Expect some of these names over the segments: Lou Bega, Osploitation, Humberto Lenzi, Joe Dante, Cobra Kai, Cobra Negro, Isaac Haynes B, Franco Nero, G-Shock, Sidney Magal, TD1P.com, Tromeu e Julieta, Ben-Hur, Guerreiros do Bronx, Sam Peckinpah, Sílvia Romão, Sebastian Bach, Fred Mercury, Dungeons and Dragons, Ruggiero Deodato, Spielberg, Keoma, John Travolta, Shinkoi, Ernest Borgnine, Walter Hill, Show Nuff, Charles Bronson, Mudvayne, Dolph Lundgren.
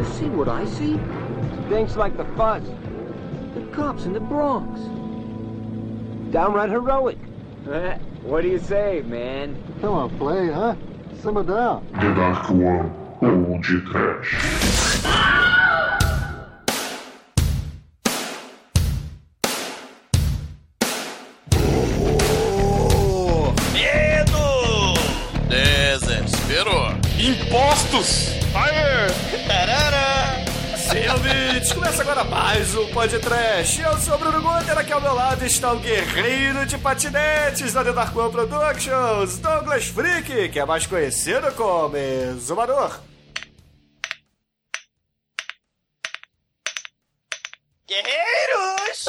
You see what I see? Things like the fuzz. The cops in the Bronx. Downright heroic. What do you say, man? Come on, play, huh? Simmer down. The Dark One, old trash. Impostos! Aê! Tarará! Sim, ouvintes, começa agora mais um podcast. Eu sou o Bruno Guter, aqui ao meu lado está o guerreiro de patinetes da The Dark One Productions, Douglas Freak, que é mais conhecido como Zumador. Guerreiros!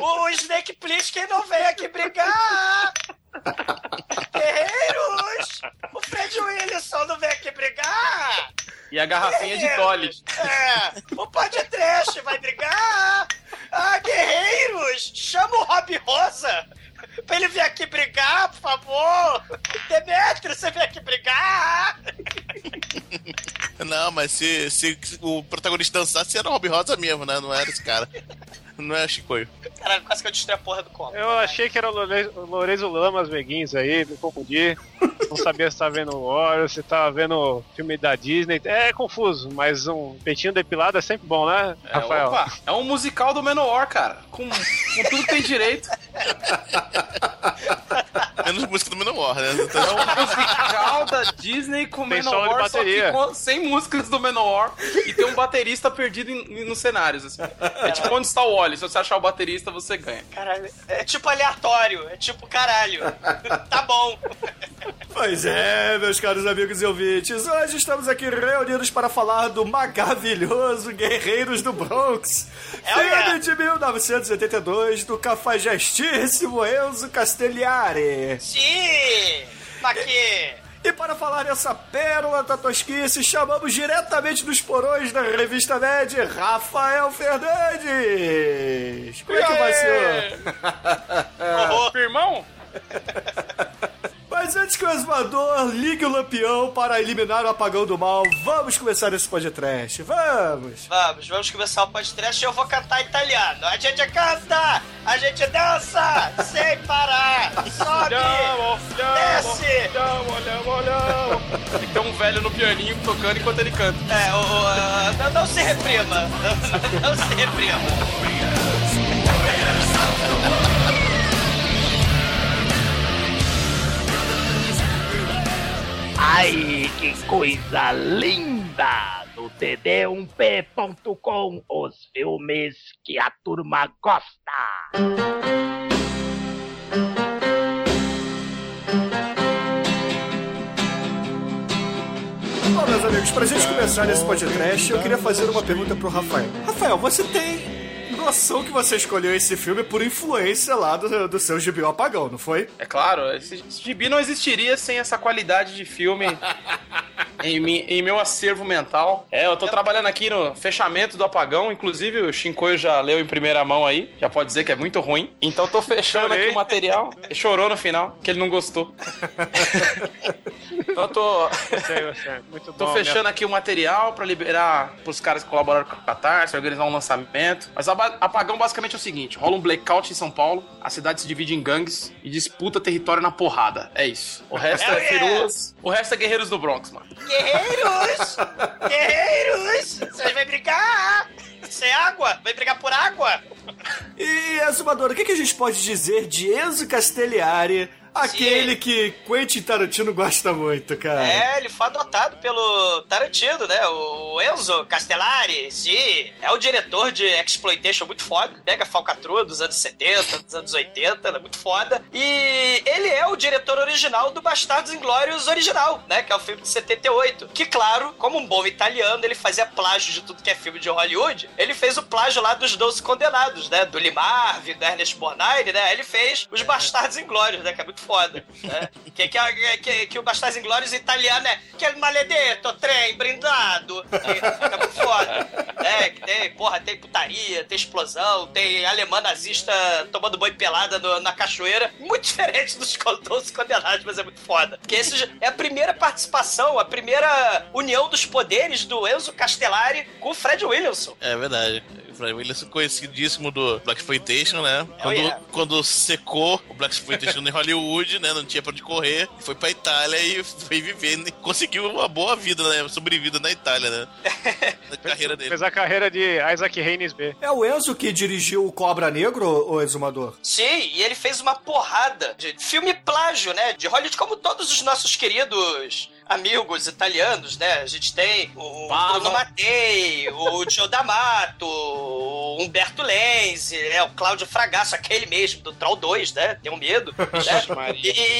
O Snake Plissken não veio aqui brigar! Guerreiros! O Fred Willison não vem aqui brigar! E a garrafinha de Dolly. É! O Pod Trash vai brigar! Ah, guerreiros! Chama o Rob Rosa pra ele vir aqui brigar, por favor! Demetrio, você vem aqui brigar! Não, mas se o protagonista dançasse, era o Rob Rosa mesmo, né? Não era esse cara. Não é Shinkoi. Caralho, quase que eu destruí a porra do copo. Eu achei que era o Lourenço Lamas, Meguins aí, me confundi. Não sabia se tava vendo Warriors, se tava vendo filme da Disney. É confuso, mas um peitinho depilado é sempre bom, né, Rafael? Opa, é um musical do Manowar, cara. Com tudo que tem direito. Menos música do Manowar, né? Então, é um musical da Disney com Manowar, só que sem músicas do Manowar e tem um baterista perdido nos cenários, assim. É tipo onde está o Wally, se você achar o baterista, você ganha. Caralho, é tipo aleatório, é tipo caralho. Tá bom. Pois é, meus caros amigos e ouvintes, hoje estamos aqui reunidos para falar do maravilhoso Guerreiros do Bronx, filme de 1982 do cafajestíssimo Enzo Castellari. Sim, tá aqui. E para falar dessa pérola da tosquice, chamamos diretamente dos porões da Revista Nerd, Rafael Fernandes. Como é que vai, senhor? Irmão? Mas antes que o Exumador ligue o Lampião para eliminar o Apagão do Mal, vamos começar esse podcast. Vamos! Vamos começar o podcast e eu vou cantar italiano. A gente canta, a gente dança, sem parar. Sobe, desce. Tem um velho no pianinho tocando enquanto ele canta. É, não se reprima. Não se reprima. Ai, que coisa linda! No TD1P.com, os filmes que a turma gosta! Bom, meus amigos, pra gente começar esse podcast, eu queria fazer uma pergunta pro Rafael. Rafael, você tem noção que você escolheu esse filme por influência lá do seu gibi O Apagão, não foi? É claro, esse gibi não existiria sem essa qualidade de filme em meu acervo mental. É, eu tô trabalhando aqui no fechamento do Apagão, inclusive o Shinkoi já leu em primeira mão aí, já pode dizer que é muito ruim. Então tô fechando aqui o material, e chorou no final, que ele não gostou. Então tô fechando aqui o material pra liberar pros caras que colaboraram com o Catarse, organizar um lançamento. Mas Apagão basicamente é o seguinte: rola um blackout em São Paulo, a cidade se divide em gangues e disputa território na porrada. É isso. O resto é Feroz. O resto é Guerreiros do Bronx, mano. Guerreiros! Guerreiros! Vocês vão brigar! Sem água? Vai brigar por água? E, Azumadora, o que a gente pode dizer de Enzo Castellari? Aquele que Quentin Tarantino gosta muito, cara. É, ele foi adotado pelo Tarantino, né? O Enzo Castellari, sim. É o diretor de Exploitation muito foda. Pega falcatrua dos anos 70, dos anos 80, né? Muito foda. E ele é o diretor original do Bastardos Inglórios original, né? Que é o filme de 78. Que, claro, como um bom italiano, ele fazia plágio de tudo que é filme de Hollywood. Ele fez o plágio lá dos 12 Condenados, né? Do Lee Marvin, do Ernest Borgnine, né? Ele fez os Bastardos Inglórios, né? Que é muito foda, né? que o Bastardos Inglórios italiano é aquele maledetto trem brindado, é, fica muito foda, né? Que tem porra, tem putaria, tem explosão, tem alemã nazista tomando banho pelada na cachoeira. Muito diferente dos 12 Condenados, mas é muito foda. Porque esse é a primeira participação, a primeira união dos poderes do Enzo Castellari com o Fred Williamson. É verdade. O Fred Willison, conhecidíssimo do Blaxploitation, né? Quando secou o Blaxploitation em Hollywood, né? Não tinha pra onde correr. Foi pra Itália e foi vivendo. Conseguiu uma boa vida, né? Sobrevida na Itália, né? Na carreira dele. Fez a carreira de Isaac Haynes B. É o Enzo que dirigiu o Cobra Negro, o Exumador? Sim, e ele fez uma porrada de filme plágio, né? De Hollywood, como todos os nossos queridos amigos italianos, né? A gente tem o Bruno Mattei, o Joe D'Amato, o Humberto Lenzi, né? O Cláudio Fragasso, aquele mesmo, do Troll 2, né? Tenho medo. Né?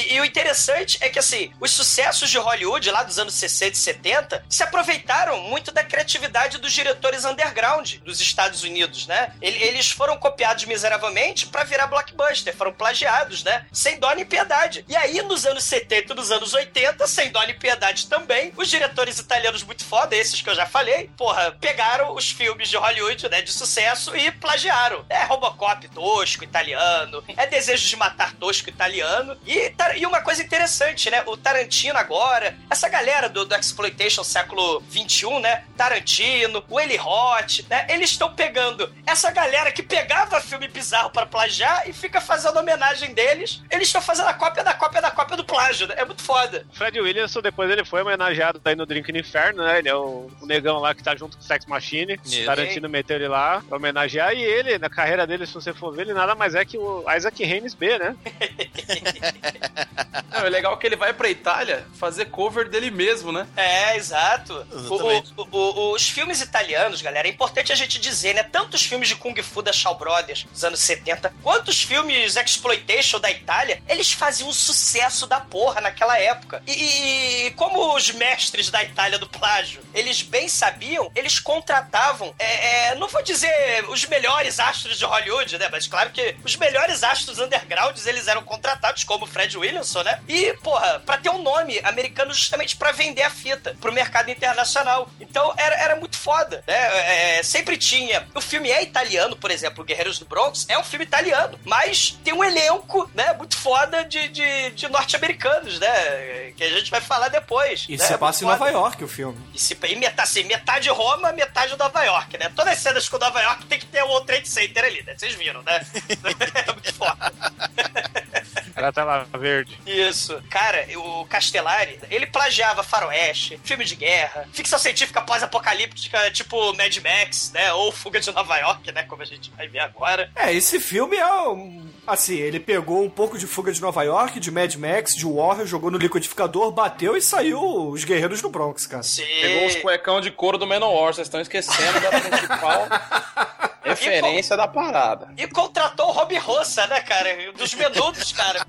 E o interessante é que, assim, os sucessos de Hollywood lá dos anos 60 e 70 se aproveitaram muito da criatividade dos diretores underground dos Estados Unidos, né? Eles foram copiados miseravelmente pra virar blockbuster, foram plagiados, né? Sem dó nem piedade. E aí, nos anos 70 e nos anos 80, sem dó nem piedade, também, os diretores italianos muito foda, esses que eu já falei, porra, pegaram os filmes de Hollywood, né, de sucesso e plagiaram. É Robocop tosco, italiano, é Desejo de Matar tosco, italiano, e uma coisa interessante, né, o Tarantino agora, essa galera do Exploitation século XXI, né, Tarantino, o Eli Roth, né, eles estão pegando essa galera que pegava filme bizarro pra plagiar e fica fazendo homenagem deles, eles estão fazendo a cópia da cópia da cópia do plágio, né, é muito foda. Fred Williamson, depois ele foi homenageado aí no Drink no Inferno, né? Ele é o negão lá que tá junto com o Sex Machine. Yeah. Tarantino meteu ele lá pra homenagear. E ele, na carreira dele, se você for ver, ele nada mais é que o Isaac Haynes B, né? Não, é legal que ele vai pra Itália fazer cover dele mesmo, né? É, exato. Os filmes italianos, galera, é importante a gente dizer, né? Tantos filmes de Kung Fu da Shaw Brothers dos anos 70, quantos filmes Exploitation da Itália, eles faziam um sucesso da porra naquela época. E como os mestres da Itália do plágio, eles bem sabiam, eles contratavam, não vou dizer os melhores astros de Hollywood, né? Mas claro que os melhores astros undergrounds, eles eram contratados, como o Fred Williamson, né? E, porra, pra ter um nome americano justamente pra vender a fita pro mercado internacional. Então, era muito foda, né? Sempre tinha. O filme é italiano, por exemplo, Guerreiros do Bronx é um filme italiano, mas tem um elenco, né? Muito foda de norte-americanos, né? Que a gente vai falar depois. E né? Se passa em Nova York o filme. E metade Roma, metade Nova York, né? Todas as cenas com Nova York tem que ter o World Trade Center ali, né? Vocês viram, né? É muito foda. Ela tá lá, verde. Isso. Cara, o Castellari, ele plagiava faroeste, filme de guerra, ficção científica pós-apocalíptica, tipo Mad Max, né? Ou Fuga de Nova York, né? Como a gente vai ver agora. É, esse filme é assim, ele pegou um pouco de Fuga de Nova York, de Mad Max, de Warrior, jogou no liquidificador, bateu e saiu os Guerreiros do Bronx, cara. Sim. Pegou os cuecão de couro do Manowar, vocês estão esquecendo da principal referência da parada. E contratou o Rob Rosa, né, cara? Dos Menudos, cara.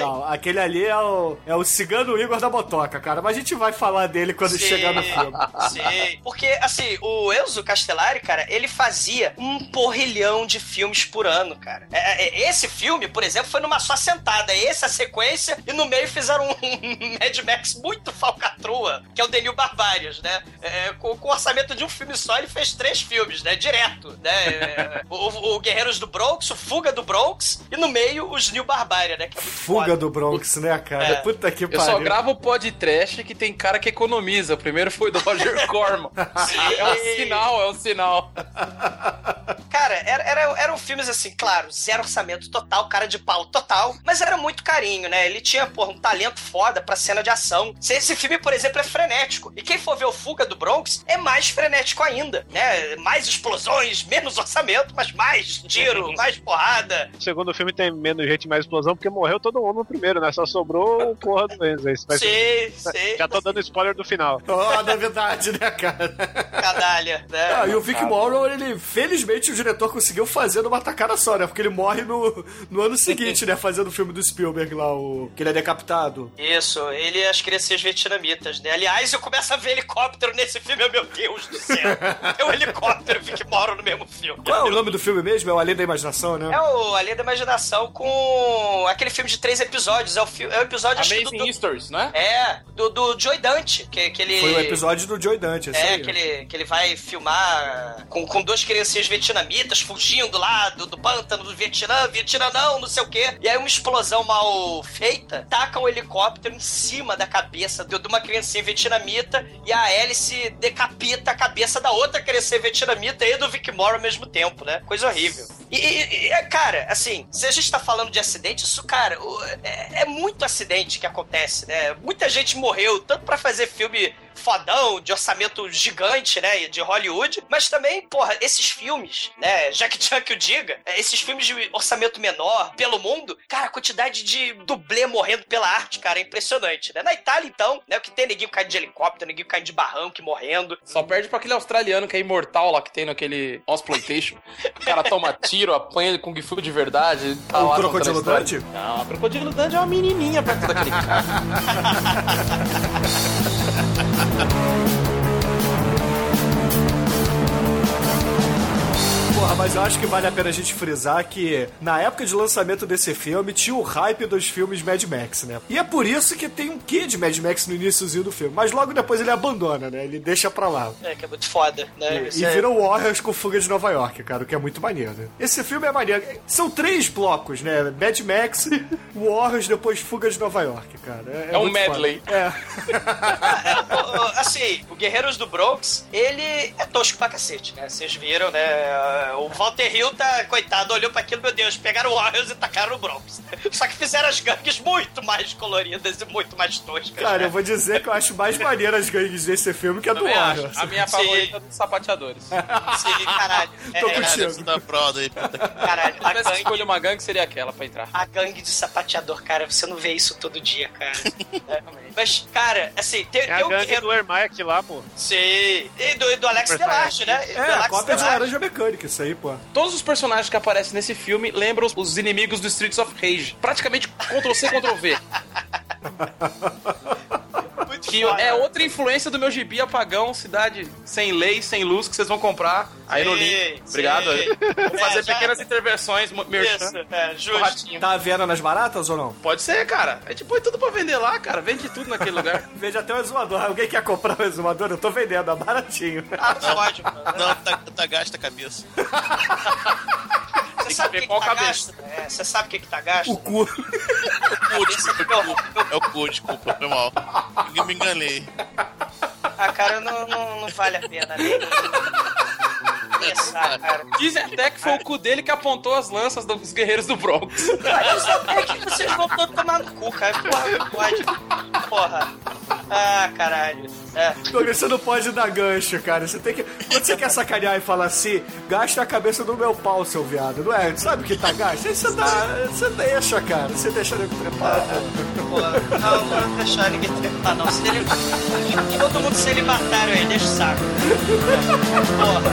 Não. Aquele ali é o Cigano Igor da Botoca, cara. Mas a gente vai falar dele quando chegar no filme. Sim. Porque, assim, o Enzo Castellari, cara, ele fazia um porrilhão de filmes por ano, cara. Esse filme, por exemplo, foi numa só sentada. Essa sequência, e no meio fizeram um Mad Max muito falcatrua, que é o Denil Barbários, né? Com o orçamento de um filme só, ele fez 3 filmes, né? Direto, né? O Guerreiros do Bronx, o Fuga do Bronx, e no meio os New Barbária, né? Que é muito Fuga foda. Do Bronx, né, cara? Puta que pariu. Eu só gravo o podcast que tem cara que economiza. O primeiro foi do Roger Corman. É um sinal. Cara, eram filmes assim, claro, zero orçamento total, cara de pau total, mas era muito carinho, né? Ele tinha, porra, um talento foda pra cena de ação. Esse filme, por exemplo, é frenético. E quem for ver o Fuga do Bronx é mais frenético ainda, né? Mais explosões, menos orçamento, mas mais tiro, mais porrada. O segundo filme tem menos gente, mais explosão, porque morreu todo mundo no primeiro, né? Só sobrou o porra do Enzo. Sim. Já tô dando spoiler do final. Oh, novidade, né, cara? Canalha, né? E o Vic Morrow, ele, felizmente, o diretor conseguiu fazer numa tacada só, né? Porque ele morre no ano seguinte, né? Fazendo o filme do Spielberg lá, que ele é decapitado. Isso, ele e as crianças vietnamitas, né? Aliás, eu começo a ver helicóptero nesse filme, meu Deus do céu. Tem um helicóptero e Vic Morrow no mesmo filme. Qual é o nome do filme mesmo? É o Além da Imaginação, né? É o Além da Imaginação com aquele filme de 3 episódios. É o episódio... Amazing Histories, né? É, do Joe Dante. Que ele... Foi o episódio do Joe Dante, assim. É, que ele vai filmar com 2 criancinhas vietnamitas fugindo lá do pântano do Vietnã não, não sei o quê. E aí uma explosão mal feita, taca um helicóptero em cima da cabeça de uma criancinha vietnamita e a hélice decapita a cabeça da outra criancinha vietnamita e do Vic Morrow ao mesmo tempo, né? Coisa horrível. E cara, assim, se a gente tá falando de acidente, isso, cara, é muito acidente que acontece, né? Muita gente morreu, tanto pra fazer filme fodão, de orçamento gigante, né, de Hollywood, mas também, porra, esses filmes, né, Jack Chan que o diga, esses filmes de orçamento menor pelo mundo, cara, a quantidade de dublê morrendo pela arte, cara, é impressionante, né? Na Itália, então, né, o que tem, neguinho caindo de helicóptero, neguinho caindo de barranco e morrendo. Só perde pra aquele australiano que é imortal lá, que tem naquele Osploitation. O cara toma tiro, apanha ele com Kung Fu de verdade, ele tá o lá... O Crocodilo Dundee? Não, o Crocodilo Dundee é uma menininha perto daquele cara. Porra, mas eu acho que vale a pena a gente frisar que na época de lançamento desse filme tinha o hype dos filmes Mad Max, né? E é por isso que tem um quê de Mad Max no iníciozinho do filme, mas logo depois ele abandona, né? Ele deixa pra lá. É, que é muito foda, né? E vira o Warriors com Fuga de Nova York, cara, o que é muito maneiro, né? Esse filme é maneiro. São 3 blocos, né? Mad Max, Warriors, depois Fuga de Nova York, cara. É um medley. Foda. É. Assim, o Guerreiros do Bronx, ele é tosco pra cacete, né? Vocês viram, né? O Walter Hill, tá, coitado, olhou pra aquilo, meu Deus, pegaram o Warriors e tacaram o Bronx. Só que fizeram as gangues muito mais coloridas e muito mais toscas. Cara, né? Eu vou dizer que eu acho mais maneiro as gangues desse filme que a do Warriors. A minha favorita é dos Sapateadores. Sim, caralho. Tô contigo. Da Broadway. Caralho, a gangue... escolher uma gangue seria aquela pra entrar. A gangue de sapateador, cara, você não vê isso todo dia, cara. É. Mas, cara, assim... Tem a gangue do Ermac lá, pô. Sim. E do Alex Delarge, né? É, a cópia de Laranja Mecânica. Isso aí, pô. Todos os personagens que aparecem nesse filme lembram os inimigos do Streets of Rage. Praticamente Ctrl-C, Ctrl-V. Que é outra influência do meu gibi Apagão, Cidade Sem Lei, Sem Luz, que vocês vão comprar aí no link. Obrigado. Vou fazer pequenas intervenções, merchan. Justo. Tá vendo nas baratas ou não? Pode ser, cara. A gente põe tudo pra vender lá, cara. Vende tudo naquele lugar. Vende até o Zumador. Alguém quer comprar o Zumador? Eu tô vendendo, é baratinho. Ah, ótimo. Não, tá gasta a cabeça. Você sabe o que tá gasto? É, você sabe o que tá gasto? O cu. É o cu, desculpa, foi mal. Eu me enganei. Ah, cara, não vale a pena, né? Pensar, cara. Dizem até que foi o cu dele que apontou as lanças dos Guerreiros do Bronx. Mas até que vocês vão tomar no cu, cara. Porra, pode. Porra. Ah, caralho. É. Você não pode dar gancho, cara. Você tem que... Quando você quer sacanear e falar assim, gasta a cabeça do meu pau, seu viado, não é? Sabe o que tá gasto? Aí você deixa, cara. Você deixa ninguém trepar. Porra, não deixar ninguém trepar, não. Todo mundo celibatário aí, deixa o saco. Porra.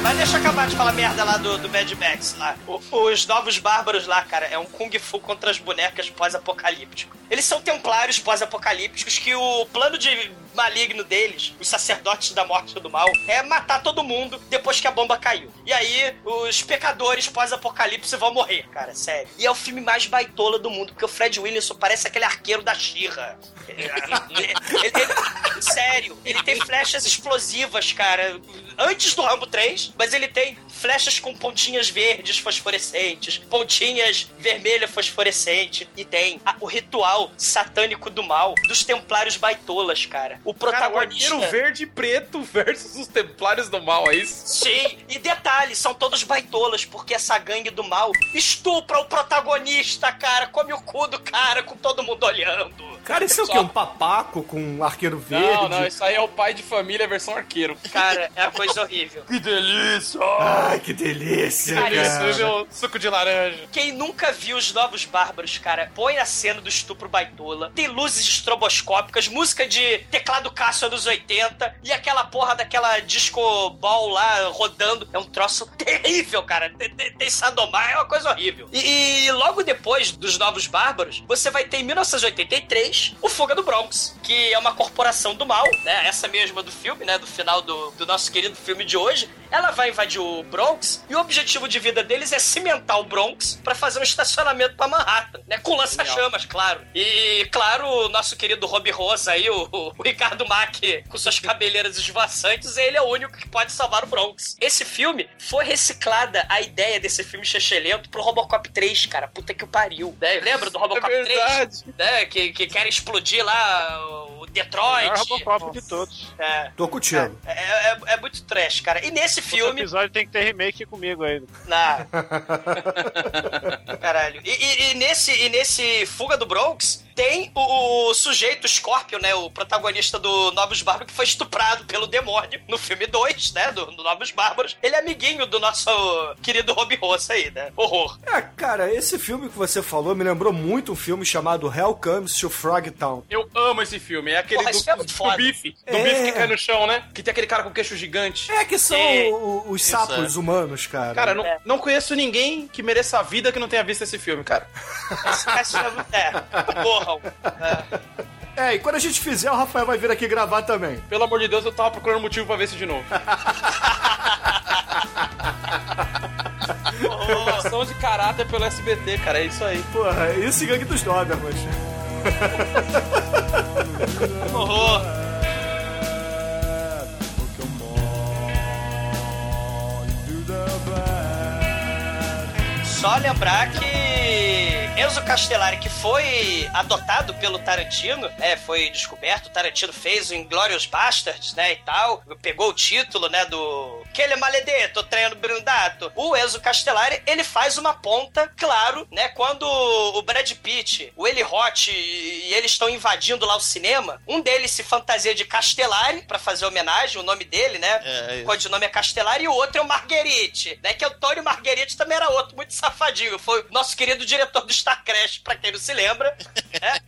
Mas deixa eu acabar de falar merda lá do Mad Max lá. Os novos bárbaros lá, cara, é um Kung Fu contra as bonecas pós-apocalíptico. Eles são templários pós-apocalípticos que o plano de maligno deles, os sacerdotes da morte e do mal, é matar todo mundo depois que a bomba caiu. E aí, os pecadores pós-apocalipse vão morrer, cara, sério. E é o filme mais baitola do mundo, porque o Fred Williamson parece aquele arqueiro da She-Ra. Sério, ele tem flechas explosivas, cara, antes do Rambo 3, mas ele tem flechas com pontinhas verdes fosforescentes, pontinhas vermelha fosforescente, e tem o ritual satânico do mal dos templários baitolas, cara. O protagonista... Cara, o verde e preto versus os templários do mal, é isso? Sim, e detalhe, são todos baitolas, porque essa gangue do mal estupra o protagonista, cara, come o cu do cara com todo mundo olhando. Cara, isso é o quê? Um papaco com um arqueiro verde? Não, isso aí é o pai de família versão arqueiro. Cara, é uma coisa horrível. Que delícia! Ai, que delícia, cara. Isso, meu suco de laranja. Quem nunca viu Os Novos Bárbaros, cara, põe a cena do estupro baitola, tem luzes estroboscópicas, música de teclado Cássio anos 80 e aquela porra daquela disco ball lá rodando. É um troço terrível, cara. Tem sadomar, é uma coisa horrível. E logo depois dos Novos Bárbaros, você vai ter em 1983 o Fuga do Bronx, que é uma corporação do mal, né? Essa mesma do filme, né? Do final do nosso querido filme de hoje. Ela vai invadir o Bronx e o objetivo de vida deles é cimentar o Bronx pra fazer um estacionamento pra Manhattan, né? Com lança-chamas, claro. E, claro, o nosso querido Rob Rosa aí, o Ricardo Mack, com suas cabeleiras esvoaçantes, ele é o único que pode salvar o Bronx. Esse filme foi reciclada a ideia desse filme chechelento pro Robocop 3, cara. Puta que o pariu, né? Lembra do Robocop 3? Né? Que querem explodir lá o Detroit. É o Robocop de todos. É. Tô curtindo. É muito trash, cara. E nesse filme... Esse episódio tem que ter remake comigo ainda. Não. Caralho. E nesse Fuga do Bronx... Tem o sujeito Scorpion, né? O protagonista do Novos Bárbaros, que foi estuprado pelo demônio no filme 2, né? Do Novos Bárbaros. Ele é amiguinho do nosso querido Rob Rosa aí, né? Horror. É, cara, esse filme que você falou me lembrou muito um filme chamado Hell Comes to Frog Town. Eu amo esse filme. É aquele do bife. Do bife que cai no chão, né? Que tem aquele cara com queixo gigante. É, que são os sapos humanos, cara. Cara, não conheço ninguém que mereça a vida que não tenha visto esse filme, cara. Porra. É, e quando a gente fizer, o Rafael vai vir aqui gravar também. Pelo amor de Deus, eu tava procurando motivo pra ver isso de novo. Ação de caráter pelo SBT, cara, é isso aí. Porra, isso e Gangue dos Dobermans. Horror. Só lembrar que Enzo Castellari, que foi adotado pelo Tarantino, né, foi descoberto, o Tarantino fez o Inglourious Basterds, né, e tal, pegou o título, né, do Que ele é maledetto, treino brindato. O Enzo Castellari, ele faz uma ponta, claro, né, quando o Brad Pitt, o Eli Roth e eles estão invadindo lá o cinema, um deles se fantasia de Castellari, pra fazer homenagem, o nome dele, né, o codinome é Castellari, e o outro é o Margheriti, né, que é o Tony Margheriti, também era outro, muito safadinho, foi o nosso querido diretor do Star Crash, pra quem não se lembra. Né?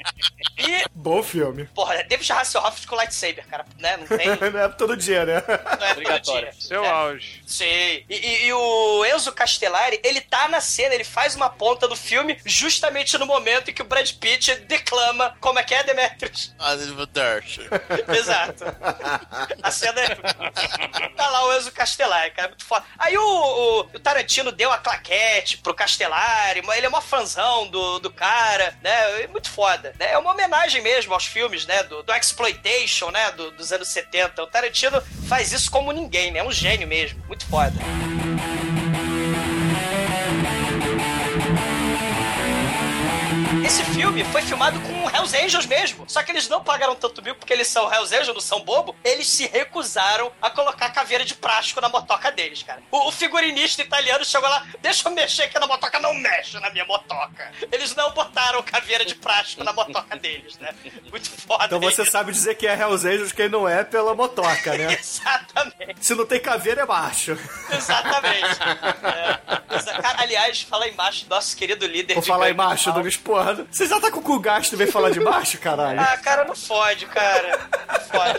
E... Bom filme. Porra, David Hasselhoff com lightsaber, cara. Né? Não tem... Não é todo dia, né? Não é obrigatório. Todo dia. Seu auge. Sim. E o Enzo Castellari, ele tá na cena, ele faz uma ponta do filme justamente no momento em que o Brad Pitt declama como é que é, Demetrius? Exato. A cena tá lá o Enzo Castellari, cara. Muito foda. Aí o Tarantino deu a claquete pro Castellari, ele é uma fanzão do cara, né? Muito foda, né? É uma homenagem mesmo aos filmes, né? Do exploitation, né? Dos anos 70. O Tarantino faz isso como ninguém, né? É um gênio mesmo. Muito foda. Esse filme foi filmado com Hells Angels mesmo, só que eles não pagaram tanto mil porque eles são Hells Angels, não são bobo. Eles se recusaram a colocar caveira de plástico na motoca deles, cara. O figurinista italiano chegou lá, deixa eu mexer aqui na motoca, não mexe na minha motoca. Eles não botaram caveira de plástico na motoca deles, né? Muito foda. Então você sabe dizer que é Hells Angels quem não é pela motoca, né? Exatamente. Se não tem caveira, é macho. Exatamente. Cara, aliás, fala em macho, nosso querido líder. Vou falar em macho, Douglas, porra. Você já tá com o cu gasto e vem falar de baixo, caralho? Ah, cara, não fode, cara. Não fode.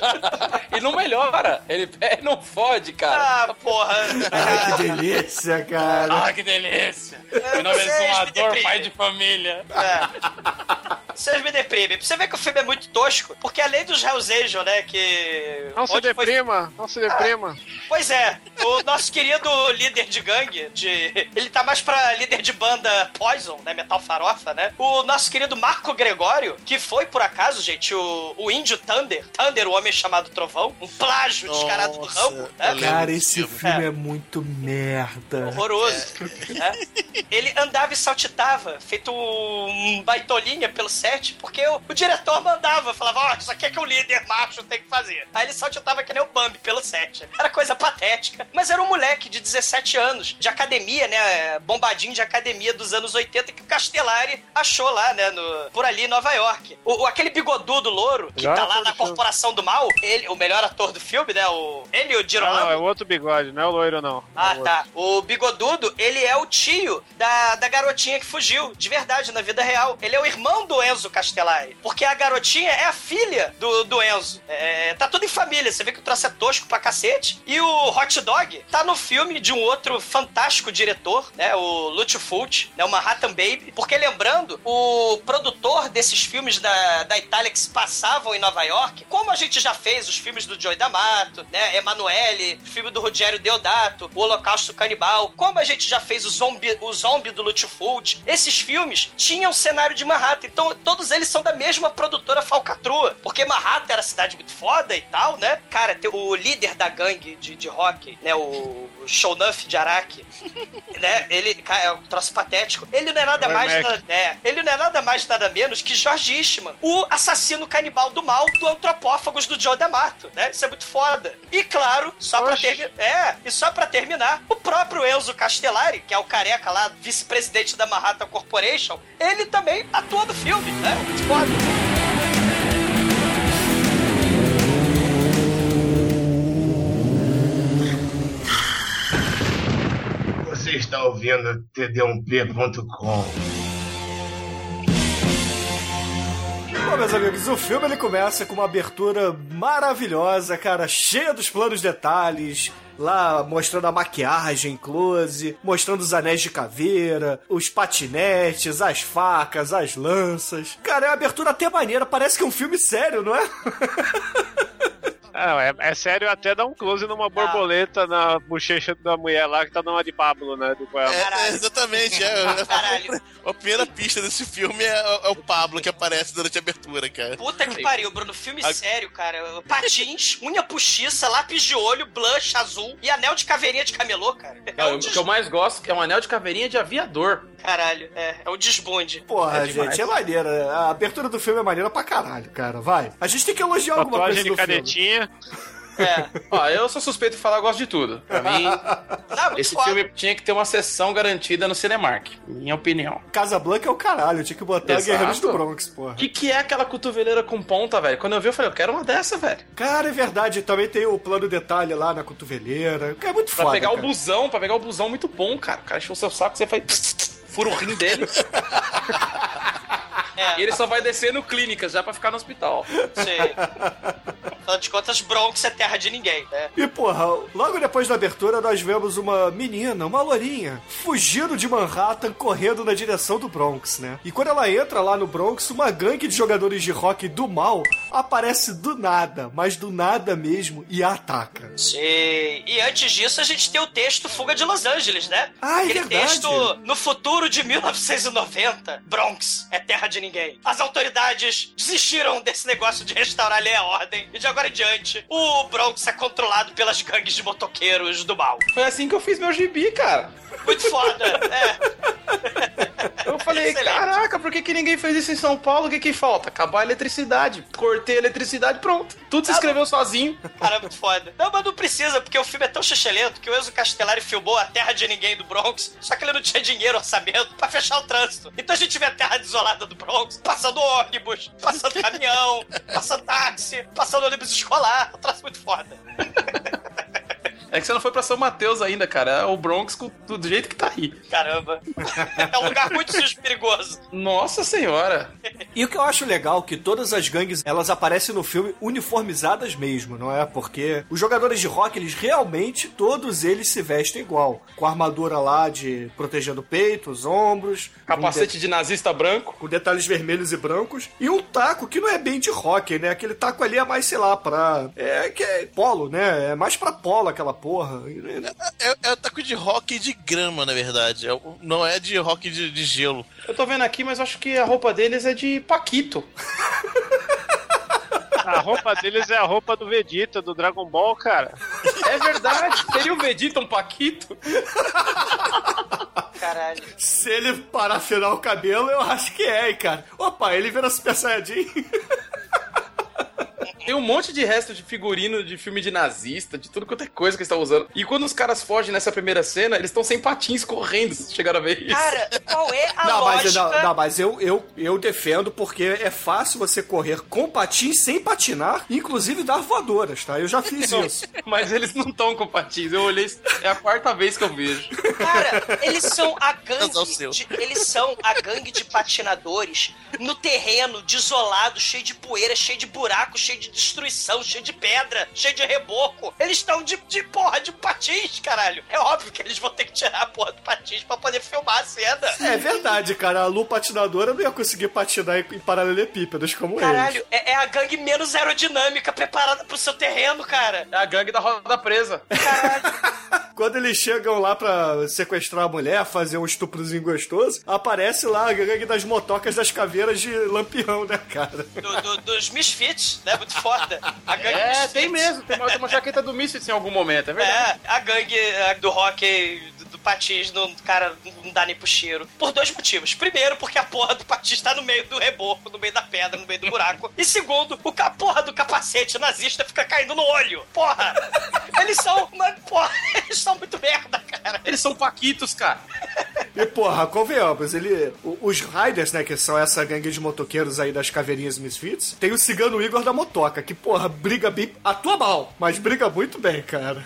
E não melhora. Ele não fode, cara. Ah, porra. Ai, que delícia, cara. Ah, que delícia. Meu nome é Zumador, pai de família. É. Vocês me deprimem. Pra você ver que o filme é muito tosco, porque além dos Hells Angels, né, que... Não se deprima, foi... não se deprima. Ah, pois é. O nosso querido líder de gangue, ele tá mais pra líder de banda Poison, né, metal farofa, né? O nosso querido Marco Gregório, que foi, por acaso, gente, o índio Thunder, o homem chamado Trovão, um plágio descarado do Rambo, né? Cara, esse filme é muito merda. Horroroso. É. Né? Ele andava e saltitava, feito um baitolinha pelo set, porque o diretor mandava, falava, ó, isso aqui é que o líder macho tem que fazer. Aí ele saltitava que nem o Bambi pelo set. Era coisa patética, mas era um moleque de 17 anos, de academia, né, bombadinho de academia dos anos 80, que o Castellari achou lá, né, por ali em Nova York. Aquele bigodudo louro, que tá lá na Corporação do Mal, ele, o melhor ator do filme, né, ele e o Girolamo. Não, é o outro bigode, não é o loiro, não. Ah, tá. O bigodudo, ele é o tio da garotinha que fugiu, de verdade, na vida real. Ele é o irmão do Enzo Castellari, porque a garotinha é a filha do Enzo. É, tá tudo em família, você vê que o troço é tosco pra cacete. E o Hot Dog tá no filme de um outro fantástico diretor, né, o Lute Fult, né, o Manhattan Baby, porque lembrando, o produtor desses filmes da Itália que se passavam em Nova York, como a gente já fez os filmes do Joey D'Amato, né, Emanuele, o filme do Ruggiero Deodato, o Holocausto Canibal, como a gente já fez o Zombie do Lute Fult, esses filmes tinham cenário de Manhattan, então todos eles são da mesma produtora falcatrua, porque Manhattan era cidade muito foda e tal, né, cara, o líder da gangue de rock, né, o Shonuff de Araki, né, ele, cara, é um troço patético, ele não é nada mais nada menos que George Eastman, o assassino canibal do mal do Antropófagos do Joe D'Amato, né, isso é muito foda. E claro, só pra terminar, o próprio Enzo Castellari, que é o careca lá, vice-presidente da Manhattan Corporation, ele também atua no filme, né, muito foda. Você está ouvindo TD1P.com. Bom, meus amigos, o filme ele começa com uma abertura maravilhosa, cara, cheia dos planos detalhes, lá mostrando a maquiagem close, mostrando os anéis de caveira, os patinetes, as facas, as lanças. Cara, é uma abertura até maneira, parece que é um filme sério, não é? Não, é sério até dar um close numa borboleta na bochecha da mulher lá que tá dando uma de Pablo, né? Do exatamente. A primeira pista desse filme é o Pablo que aparece durante a abertura, cara. Puta que pariu, Bruno. Filme sério, cara. Patins, unha postiça, lápis de olho, blush azul e anel de caveirinha de camelô, cara. O que eu mais gosto é um anel de caveirinha de aviador. Caralho, é o desbonde. Porra, gente, é maneira. A abertura do filme é maneira pra caralho, cara. Vai. A gente tem que elogiar alguma coisa do filme. É. Ó, eu sou suspeito de falar, eu gosto de tudo. Pra mim, esse filme tinha que ter uma sessão garantida no Cinemark, minha opinião. Casablanca é o caralho, tinha que botar Guerreiros do Bronx, porra. Que é aquela cotoveleira com ponta, velho? Quando eu vi, eu falei, eu quero uma dessa, velho. Cara, é verdade, também tem o plano detalhe lá na cotoveleira, é muito foda, pra pegar o busão muito bom, cara. O cara encheu o seu saco, você faz... fura o rim dele. E ele só vai descer no clínicas, já pra ficar no hospital. Sim. Afinal de contas, Bronx é terra de ninguém, né? E porra, logo depois da abertura, nós vemos uma menina, uma lourinha, fugindo de Manhattan, correndo na direção do Bronx, né? E quando ela entra lá no Bronx, uma gangue de jogadores de rock do mal aparece do nada, mas do nada mesmo, e a ataca. Sim. E antes disso, a gente tem o texto Fuga de Los Angeles, né? Ah, é verdade. Aquele texto, no futuro de 1990, Bronx é terra de ninguém. As autoridades desistiram desse negócio de restaurar a lei e a ordem. E de agora em diante, o Bronx é controlado pelas gangues de motoqueiros do mal. Foi assim que eu fiz meu gibi, cara. Muito foda, Eu falei, excelente. Caraca, por que ninguém fez isso em São Paulo? O que falta? Acabar a eletricidade. Cortei a eletricidade, pronto. Tudo se escreveu sozinho. Cara, muito foda. Não, mas não precisa, porque o filme é tão xixelento que o Enzo Castellari filmou a terra de ninguém do Bronx, só que ele não tinha dinheiro, orçamento, pra fechar o trânsito. Então a gente vê a terra desolada do Bronx, passando ônibus, passando caminhão, passando táxi, passando ônibus escolar. Um troço muito foda. É que você não foi pra São Mateus ainda, cara. É o Bronx do jeito que tá aí. Caramba. É um lugar muito sujo e perigoso. Nossa senhora. E o que eu acho legal é que todas as gangues, elas aparecem no filme uniformizadas mesmo, não é? Porque os jogadores de rock, eles realmente, todos eles se vestem igual. Com a armadura lá de protegendo o peito, os ombros. Capacete de nazista branco. Com detalhes vermelhos e brancos. E um taco que não é bem de rock, né? Aquele taco ali é mais, sei lá, pra... É polo, né? É mais pra polo aquela porra. É o taco de rock de grama, na verdade. Não é de rock de gelo. Eu tô vendo aqui, mas acho que a roupa deles é de Paquito. A roupa deles é a roupa do Vegeta, do Dragon Ball, cara. É verdade. Seria o Vegeta um Paquito? Caralho. Se ele parafinar o cabelo, eu acho que é, hein, cara. Opa, ele vira Super Saiyajin. Tem um monte de resto de figurino de filme de nazista, de tudo quanto é coisa que eles estão usando. E quando os caras fogem nessa primeira cena, eles estão sem patins correndo, vocês chegaram a ver isso. Cara, qual é a lógica? Mas eu defendo, porque é fácil você correr com patins sem patinar, inclusive dar voadoras, tá? Eu já fiz isso. Mas eles não estão com patins, eu olhei, é a quarta vez que eu vejo. Cara, eles são a gangue de patinadores no terreno, desolado, cheio de poeira, cheio de buraco, cheio de destruição, cheio de pedra, cheio de reboco. Eles estão de patins, caralho. É óbvio que eles vão ter que tirar a porra do patins pra poder filmar a cena. É verdade, cara. A Lu patinadora não ia conseguir patinar em paralelepípedos como eles. Caralho, é a gangue menos aerodinâmica preparada pro seu terreno, cara. É a gangue da roda presa. Caralho. Quando eles chegam lá pra sequestrar a mulher, fazer um estuprozinho gostoso, aparece lá a gangue das motocas das caveiras de Lampião, né, cara? Dos Misfits, né? Muito foda. A gangue Misfits. Tem mesmo. Tem uma jaqueta do Misfits em algum momento, é verdade. É, a gangue do rock do patins, cara, não dá nem pro cheiro. Por dois motivos. Primeiro, porque a porra do patins tá no meio do reboco, no meio da pedra, no meio do buraco. E segundo, a porra do capacete nazista fica caindo no olho. Porra! Eles são muito merda, cara. Eles são paquitos, cara. E porra, convenhamos, os Riders, né, que são essa gangue de motoqueiros aí das caveirinhas Misfits, tem o Cigano Igor da motoca, que porra, briga bem, atua mal, mas briga muito bem, cara.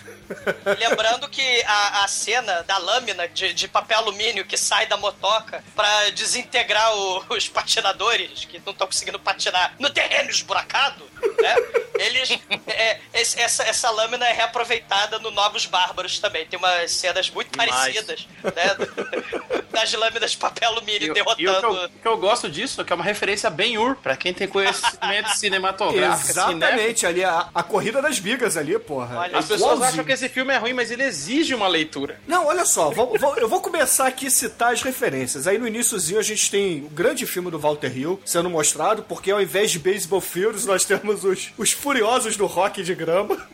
Lembrando que a cena da lâmina de papel alumínio que sai da motoca pra desintegrar os patinadores que não estão conseguindo patinar no terreno esburacado, né? Essa lâmina é reaproveitada no Novos Bárbaros também. Tem umas cenas muito parecidas, né? Das lâminas de papel alumínio derrotando. O que eu gosto disso é que é uma referência a Ben-Hur, pra quem tem conhecimento cinematográfico. Exatamente, cinéfico. Ali a corrida das bigas ali, porra. Olha, as pessoas acham que esse filme é ruim, mas ele exige uma leitura. Não, olha só, eu vou começar aqui a citar as referências. Aí no iniciozinho a gente tem o grande filme do Walter Hill sendo mostrado, porque ao invés de Baseball Fields nós temos os furiosos do rock de grama.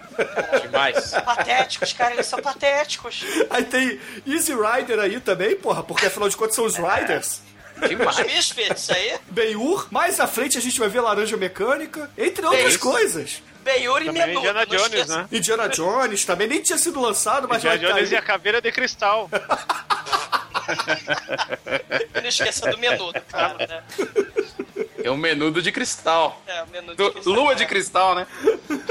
Demais. Patéticos, cara, eles são patéticos. Aí tem Easy Rider aí também, porra, porque afinal de contas são os Riders. Demais. Os Misfits aí. Ben-Hur. Mais à frente a gente vai ver Laranja Mecânica, entre outras coisas. Ben-Hur e Menor. Indiana Jones, né? Indiana Jones também, nem tinha sido lançado, mas Indiana Jones cair. E a Caveira de Cristal. Não esqueça do Menudo, claro, né? É um Menudo de cristal. É, o Menudo de cristal. Lua de cristal, né?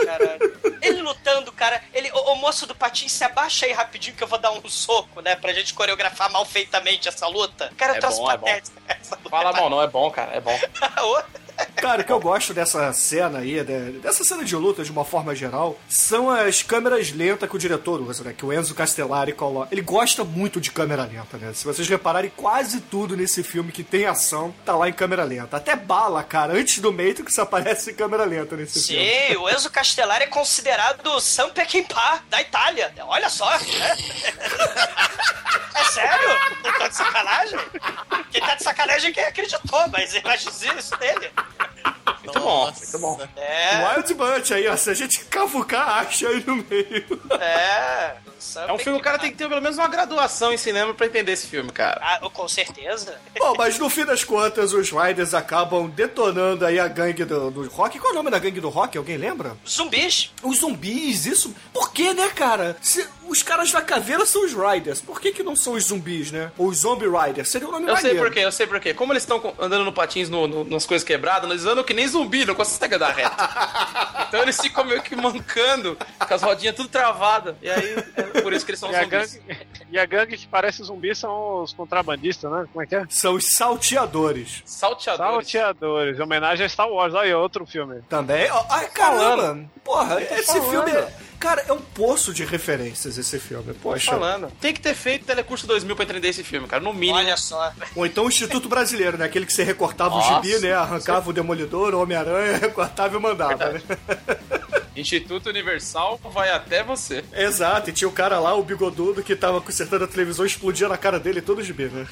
Caralho. Ele lutando, cara, o moço do patins, se abaixa aí rapidinho que eu vou dar um soco, né? Pra gente coreografar mal feitamente essa luta. Cara, eu traço patética. Fala mal, não, é bom, cara, é bom. Cara, o que eu gosto dessa cena aí, dessa cena de luta de uma forma geral, são as câmeras lentas que o diretor usa, né? Que o Enzo Castellari coloca. Ele gosta muito de câmera lenta, né? Se vocês repararem, quase tudo nesse filme que tem ação tá lá em câmera lenta. Até bala, cara, antes do Matrix aparece em câmera lenta nesse filme. Sim, o Enzo Castellari é considerado o Sam Peckinpah da Itália. Olha só, né? É sério? Não tá de sacanagem? Quem tá de sacanagem é quem acreditou, mas imagina isso dele. Muito bom, muito bom. É. Wild Bunch aí, ó. Se a gente cavucar, acha aí no meio. É. É um filme que o cara tem que ter pelo menos uma graduação em cinema pra entender esse filme, cara. Ah, com certeza. Bom, mas no fim das contas, os Riders acabam detonando aí a gangue do rock. Qual é o nome da gangue do rock? Alguém lembra? Zumbis. Os zumbis, isso. Por quê, né, cara? Os caras da caveira são os Riders. Por que não são os zumbis, né? Ou os Zombie Riders. Seria o nome maneiro. Eu sei por quê. Como eles estão andando no patins, nas coisas quebradas, eles andam que nem zumbi, não conseguem dar reto. Então eles ficam meio que mancando, com as rodinhas tudo travadas. E aí, é por isso que eles são zumbis. A gangue que parece zumbi são os contrabandistas, né? Como é que é? São os salteadores. Salteadores. Homenagem a Star Wars. Olha aí, outro filme. Também? Ai, caramba. Porra, esse filme Cara, é um poço de referências esse filme, poxa. Falando. Tem que ter feito Telecurso 2000 pra entender esse filme, cara, no mínimo. Olha só. Ou então o Instituto Brasileiro, né? Aquele que você recortava o gibi, né? Arrancava o Demolidor, o Homem-Aranha, recortava e mandava, verdade, né? Instituto Universal vai até você. Exato, e tinha o cara lá, o bigodudo, que tava consertando a televisão, explodia na cara dele todo o gibi, né?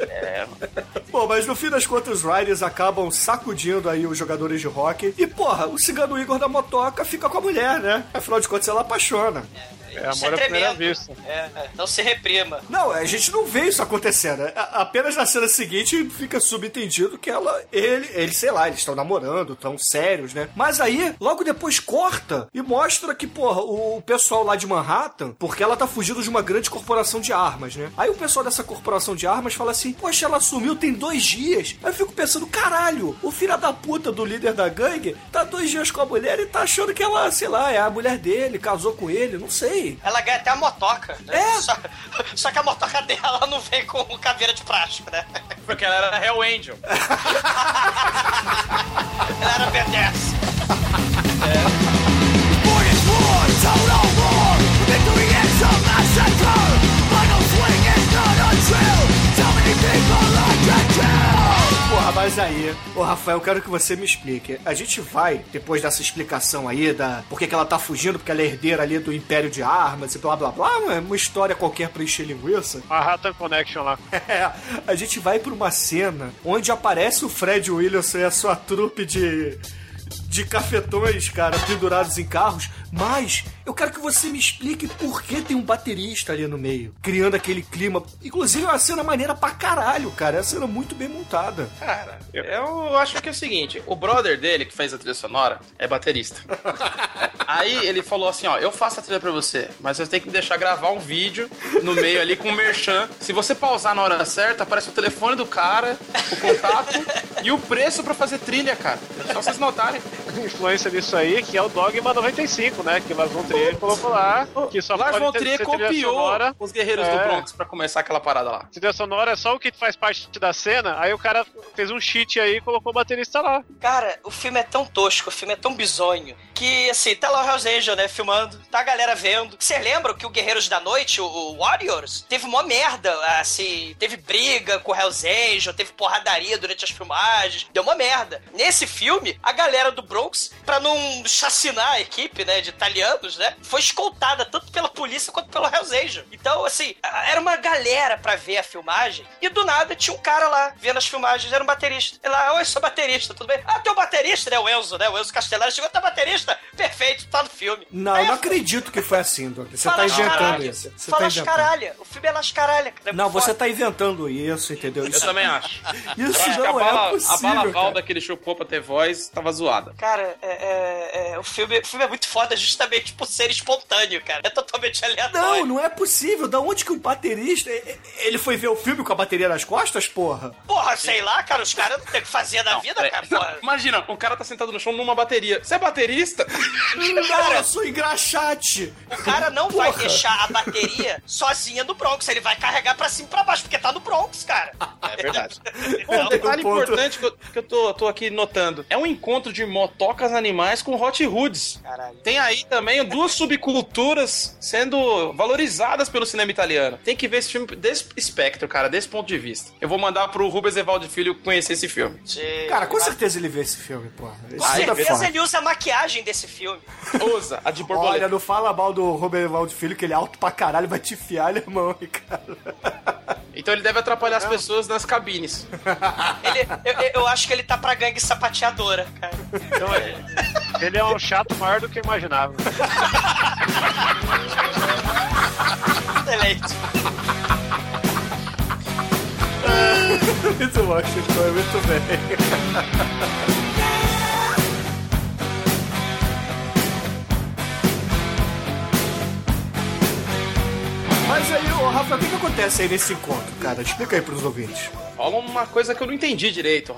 É, mano. Bom, mas no fim das contas, os Riders acabam sacudindo aí os jogadores de rock. E, porra, o Cigano Igor da motoca fica com a mulher, né? Afinal de contas, ela apaixona. É. É amor à primeira vista. É, não se reprima. Não, a gente não vê isso acontecendo. Apenas na cena seguinte fica subentendido que ele, sei lá, eles estão namorando, tão sérios, né? Mas aí, logo depois corta e mostra que, porra, o pessoal lá de Manhattan, porque ela tá fugindo de uma grande corporação de armas, né? Aí o pessoal dessa corporação de armas fala assim, poxa, ela sumiu tem 2 dias. Aí eu fico pensando, caralho, o filho da puta do líder da gangue tá 2 dias com a mulher e tá achando que ela, sei lá, é a mulher dele, casou com ele, não sei. Ela ganha até a motoca, né? É. Só que a motoca dela não vem com caveira de plástico, né? Porque ela era Hell Angel. Ela era badass. Porra, mas aí, ô Rafael, eu quero que você me explique. A gente vai, depois dessa explicação aí, por que ela tá fugindo, porque ela é herdeira ali do Império de Armas e blá blá blá, uma história qualquer pra encher linguiça. A Rata Connection lá. É, a gente vai pra uma cena onde aparece o Fred Williamson e a sua trupe de cafetões, cara, pendurados em carros, mas eu quero que você me explique por que tem um baterista ali no meio, criando aquele clima. Inclusive é uma cena maneira pra caralho, cara. É uma cena muito bem montada. Cara, eu acho que é o seguinte, o brother dele, que fez a trilha sonora, é baterista. Aí ele falou assim, ó, eu faço a trilha pra você, mas você tem que me deixar gravar um vídeo no meio ali com o merchan. Se você pausar na hora certa, aparece o telefone do cara, o contato e o preço pra fazer trilha, cara. Só vocês notarem. Influência disso aí, que é o Dogma 95, né? Que Lars von Trier colocou lá. Que só Lars von Trier copiou sonora. Os Guerreiros do Bronx pra começar aquela parada lá. Trilha sonora é só o que faz parte da cena, aí o cara fez um cheat aí e colocou o baterista lá. Cara, o filme é tão tosco, o filme é tão bizonho, que assim, tá lá o Hells Angel, né? Filmando, tá a galera vendo. Vocês lembram que o Guerreiros da Noite, o Warriors, teve mó merda, assim, teve briga com o Hells Angel, teve porradaria durante as filmagens, deu mó merda. Nesse filme, a galera do Bronx, pra não chacinar a equipe, né, de italianos, né, foi escoltada tanto pela polícia quanto pelo Hells Angel. Então, assim, era uma galera pra ver a filmagem, e do nada tinha um cara lá, vendo as filmagens, era um baterista. Ele lá, oi, sou baterista, tudo bem? Ah, teu baterista, né, o Enzo, né, o Enzo Castellari chegou, tá baterista? Perfeito, tá no filme. Não, eu não acredito que foi assim, Doug. Você tá inventando isso. Fala as caralho, o filme é las caralho. Não, você tá inventando isso, entendeu? Eu também acho. Isso não é possível. A balavalda que ele chupou pra ter voz tava zoada. Cara, o filme é muito foda justamente por ser espontâneo, cara. É totalmente aleatório. Não é possível. Da onde que o baterista... Ele foi ver o filme com a bateria nas costas, porra? Porra, sei lá, cara. Os caras não tem o que fazer na vida, cara. Porra. Imagina, um cara tá sentado no chão numa bateria. Você é baterista? Cara, eu sou engraxate. O cara não vai deixar a bateria sozinha no Bronx. Ele vai carregar pra cima e pra baixo, porque tá no Bronx, cara. É verdade. Um detalhe importante que eu tô aqui notando. É um encontro de motocas animais com Hot Hoods. Caralho. Tem aí também duas subculturas sendo valorizadas pelo cinema italiano. Tem que ver esse filme desse espectro, cara, desse ponto de vista. Eu vou mandar pro Rubens Evaldo Filho conhecer esse filme. Cara, com certeza ele vê esse filme, porra. Com certeza ele usa a maquiagem desse filme. Usa, a de borboleta. Olha, não fala mal do Rubens Evaldo Filho, que ele é alto pra caralho, vai te fiar, irmão, cara. Então ele deve atrapalhar as pessoas nas cabines. Eu acho que ele tá pra gangue sapateadora, cara. Então ele é um chato maior do que eu imaginava. Excelente. Muito bom, Shinkoi, muito bem. Mas aí, Rafa, o que acontece aí nesse encontro, cara? Explica aí pros ouvintes. Rola uma coisa que eu não entendi direito.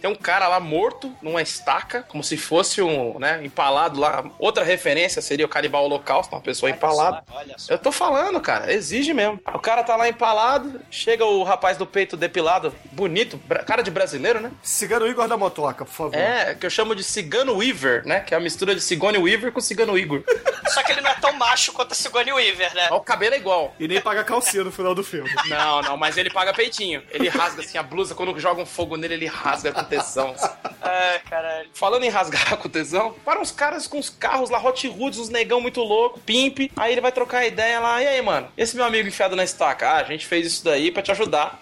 Tem um cara lá morto, numa estaca, como se fosse um, né, empalado lá. Outra referência seria o Canibal Holocausto, uma pessoa empalada. Olha só. Eu tô falando, cara, exige mesmo. O cara tá lá empalado, chega o rapaz do peito depilado, bonito, cara de brasileiro, né? Cigano Igor da motoca, por favor. É, que eu chamo de Cigano Weaver, né? Que é a mistura de Cigano Weaver com Cigano Igor. Só que ele não é tão macho quanto a Cigano Weaver, né? O cabelo é igual. E nem paga calcinha no final do filme. Não, mas ele paga peitinho. Ele rasga assim a blusa, quando joga um fogo nele, ele rasga com tesão. Ai, caralho. Falando em rasgar com tesão, para uns caras com os carros lá, Hot Hoods, uns negão muito louco, pimp. Aí ele vai trocar ideia lá, e aí, mano? Esse meu amigo enfiado na estaca, a gente fez isso daí pra te ajudar.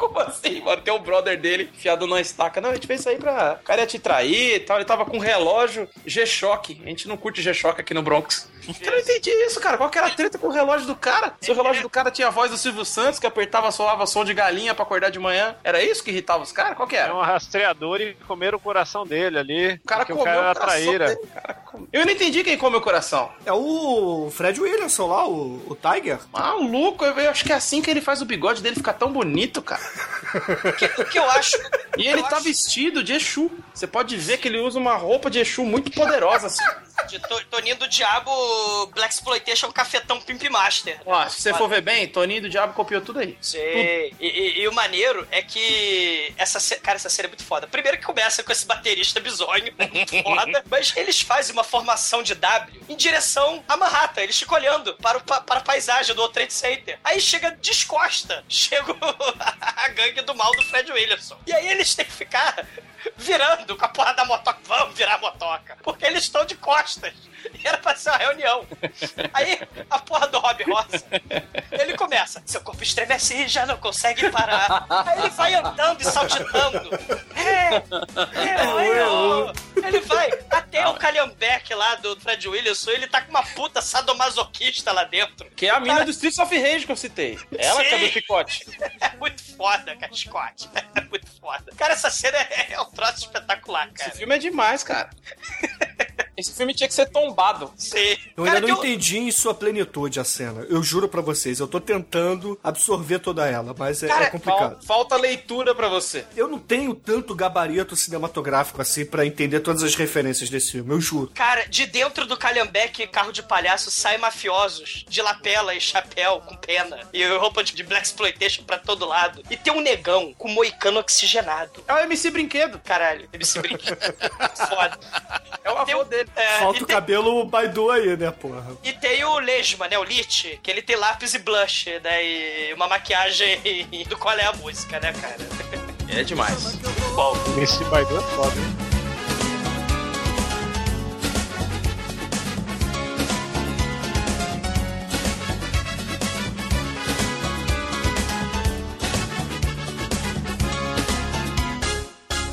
Como assim, mano? Tem um brother dele enfiado na estaca. Não, a gente fez isso aí pra... O cara ia te trair e tal. Ele tava com um relógio G-Shock. A gente não curte G-Shock aqui no Bronx. Eu não entendi isso, cara. Qual que era a treta com o relógio do cara? Se o relógio do cara tinha a voz do Silvio Santos, que apertava, solava som de galinha pra acordar de manhã. Era isso que irritava os caras? Qual que era? É um rastreador e comeram o coração dele ali. O cara comeu o cara era traíra. Dele, cara. Eu não entendi quem comeu o coração. É o Fred Williamson lá, o Tiger. Maluco, eu acho que é assim que ele faz o bigode dele ficar tão bonito, cara. que eu acho. E ele tá vestido de Exu. Você pode ver que ele usa uma roupa de Exu muito poderosa, assim. De Toninho do Diabo, Black Exploitation, Cafetão, Pimp Master. Ó, se você for ver bem, Toninho do Diabo copiou tudo aí. Sim. E o maneiro é que essa série é muito foda. Primeiro que começa com esse baterista bizonho, muito foda, mas eles fazem uma formação de W em direção a Manhattan. Eles ficam olhando para a paisagem do World Trade Center. Aí chega, descosta, chega a gangue do mal do Fred Williamson. E aí eles têm que ficar virando com a porra da motoca. Vamos virar a motoca. Porque eles estão de costas. E era pra ser uma reunião. Aí, a porra do Rob Rosa, ele começa. Seu corpo estremece e já não consegue parar. Aí ele vai andando e saltitando. Ele vai até o Calhambeck lá do Fred Willison. Ele tá com uma puta sadomasoquista lá dentro. Que é a mina do Streets of Rage que eu citei. Ela que é do chicote. É muito foda, cara. Chicote. É muito foda. Cara, essa cena é um troço espetacular, cara. Esse filme é demais, cara. Esse filme tinha que ser tombado. Sim. Eu ainda não entendi em sua plenitude a cena. Eu juro pra vocês, eu tô tentando absorver toda ela, mas é complicado. Falta leitura pra você. Eu não tenho tanto gabarito cinematográfico assim pra entender todas as referências desse filme, eu juro. Cara, de dentro do Calhambeck, carro de palhaço, saem mafiosos de lapela e chapéu com pena e roupa de Black Exploitation pra todo lado. E tem um negão com moicano oxigenado. É o MC Brinquedo. Caralho, MC Brinquedo. Foda. É o avô dele. Falta o cabelo Baidu aí, né, porra? E tem o Lesma, né, o Lit, que ele tem lápis e blush, né, e uma maquiagem do qual é a música, né, cara? É demais. Bom, esse Baidu é foda, hein?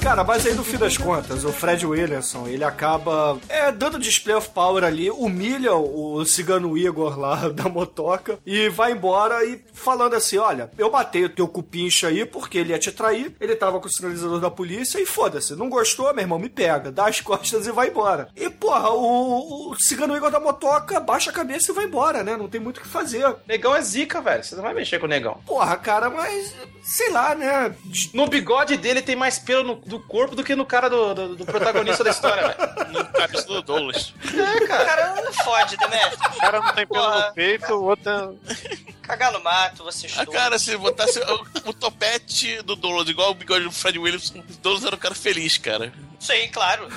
Cara, mas aí no fim das contas, o Fred Williamson, ele acaba dando display of power ali, humilha o Cigano Igor lá da motoca e vai embora e falando assim, olha, eu matei o teu cupincha aí porque ele ia te trair, ele tava com o sinalizador da polícia e foda-se, não gostou, meu irmão, me pega, dá as costas e vai embora. E porra, o Cigano Igor da motoca baixa a cabeça e vai embora, né? Não tem muito o que fazer. Negão é zica, velho, você não vai mexer com o negão. Porra, cara, mas sei lá, né? No bigode dele tem mais pelo do corpo do que no cara do protagonista da história, velho. No cabeça do Douglas. É, cara. O cara não fode, né? O cara não tem pelo no peito, o outro... Cagar no mato, você estuda. Ah, cara, se botasse o topete do Douglas, igual o bigode do Fred Williamson, o Douglas era um cara feliz, cara. Sim, claro.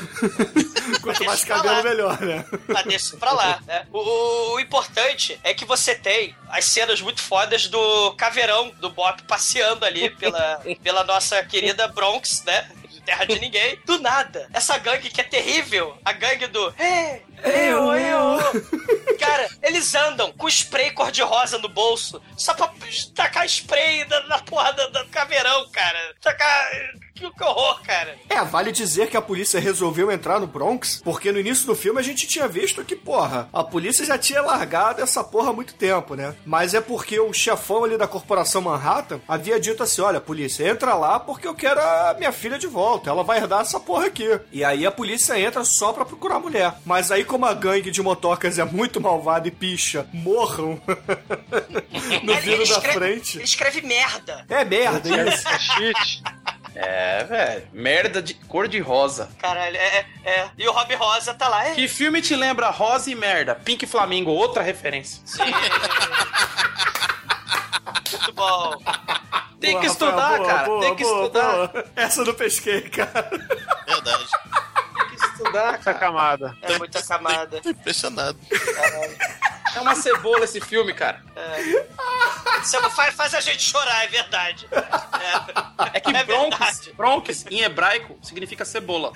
Quanto mais cabelo, melhor, né? Mas deixa pra lá, né? O importante é que você tem as cenas muito fodas do caveirão do Bop passeando ali pela nossa querida Bronx, né? Terra de ninguém. Do nada. Essa gangue que é terrível. A gangue do... Cara, eles andam com spray cor-de-rosa no bolso só pra tacar spray na porra do caveirão, cara. Tacar... Que horror, cara. Vale dizer que a polícia resolveu entrar no Bronx, porque no início do filme a gente tinha visto que, porra, a polícia já tinha largado essa porra há muito tempo, né? Mas é porque o chefão ali da Corporação Manhattan havia dito assim, olha, polícia, entra lá porque eu quero a minha filha de volta, ela vai herdar essa porra aqui. E aí a polícia entra só pra procurar a mulher. Mas aí como a gangue de motocas é muito malvada e picha, morram no vidro da frente. Ele escreve merda. É merda, isso. É shit. É, velho. Merda de cor de rosa. Caralho, E o Rob Rosa tá lá, Que filme te lembra rosa e merda? Pink Flamingo, outra referência. Sim. Muito bom. Tem que estudar, Rafael, cara. Boa, tem que estudar. Boa. Essa eu não pesquei, cara. Verdade. Tem que estudar, cara. Camada. É muita camada. Tô impressionado. Caralho. É uma cebola esse filme, cara. Faz a gente chorar, é verdade. É que Bronx, em hebraico, significa cebola.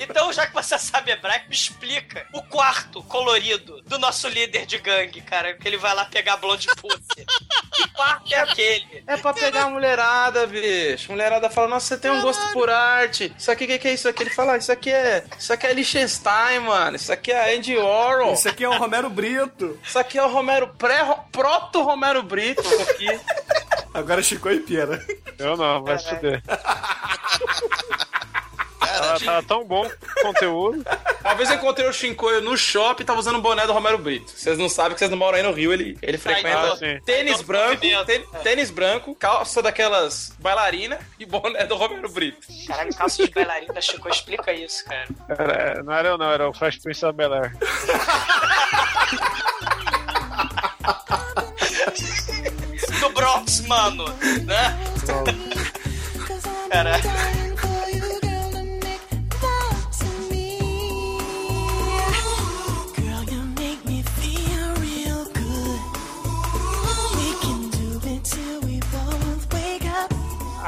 Então, já que você sabe hebraico, me explica o quarto colorido do nosso líder de gangue, cara, que ele vai lá pegar a blonde pussy. parque é aquele? É pra pegar a mulherada, bicho. Mulherada fala, nossa, você tem um gosto por arte. Isso aqui, o que é isso aqui? Ele fala, isso aqui é Liechtenstein, mano. Isso aqui é Andy Warhol. Isso aqui é o Romero Brito. Isso aqui é o Romero proto-Romero Brito. Isso aqui. Agora Shinkoi e Pena. Eu não, vai se fuder. Tá tão bom o conteúdo. Uma vez eu encontrei o Shinkoi no shopping e tava usando o boné do Romero Brito. Vocês não sabem que vocês não moram aí no Rio. Ele frequenta tênis branco, calça daquelas bailarina e boné do Romero Brito. Caraca, calça de bailarina da Shinkoi, explica isso, cara. Não era eu não, era o Fresh Prince da Bel-Air. Do Bronx, mano, né? Caraca.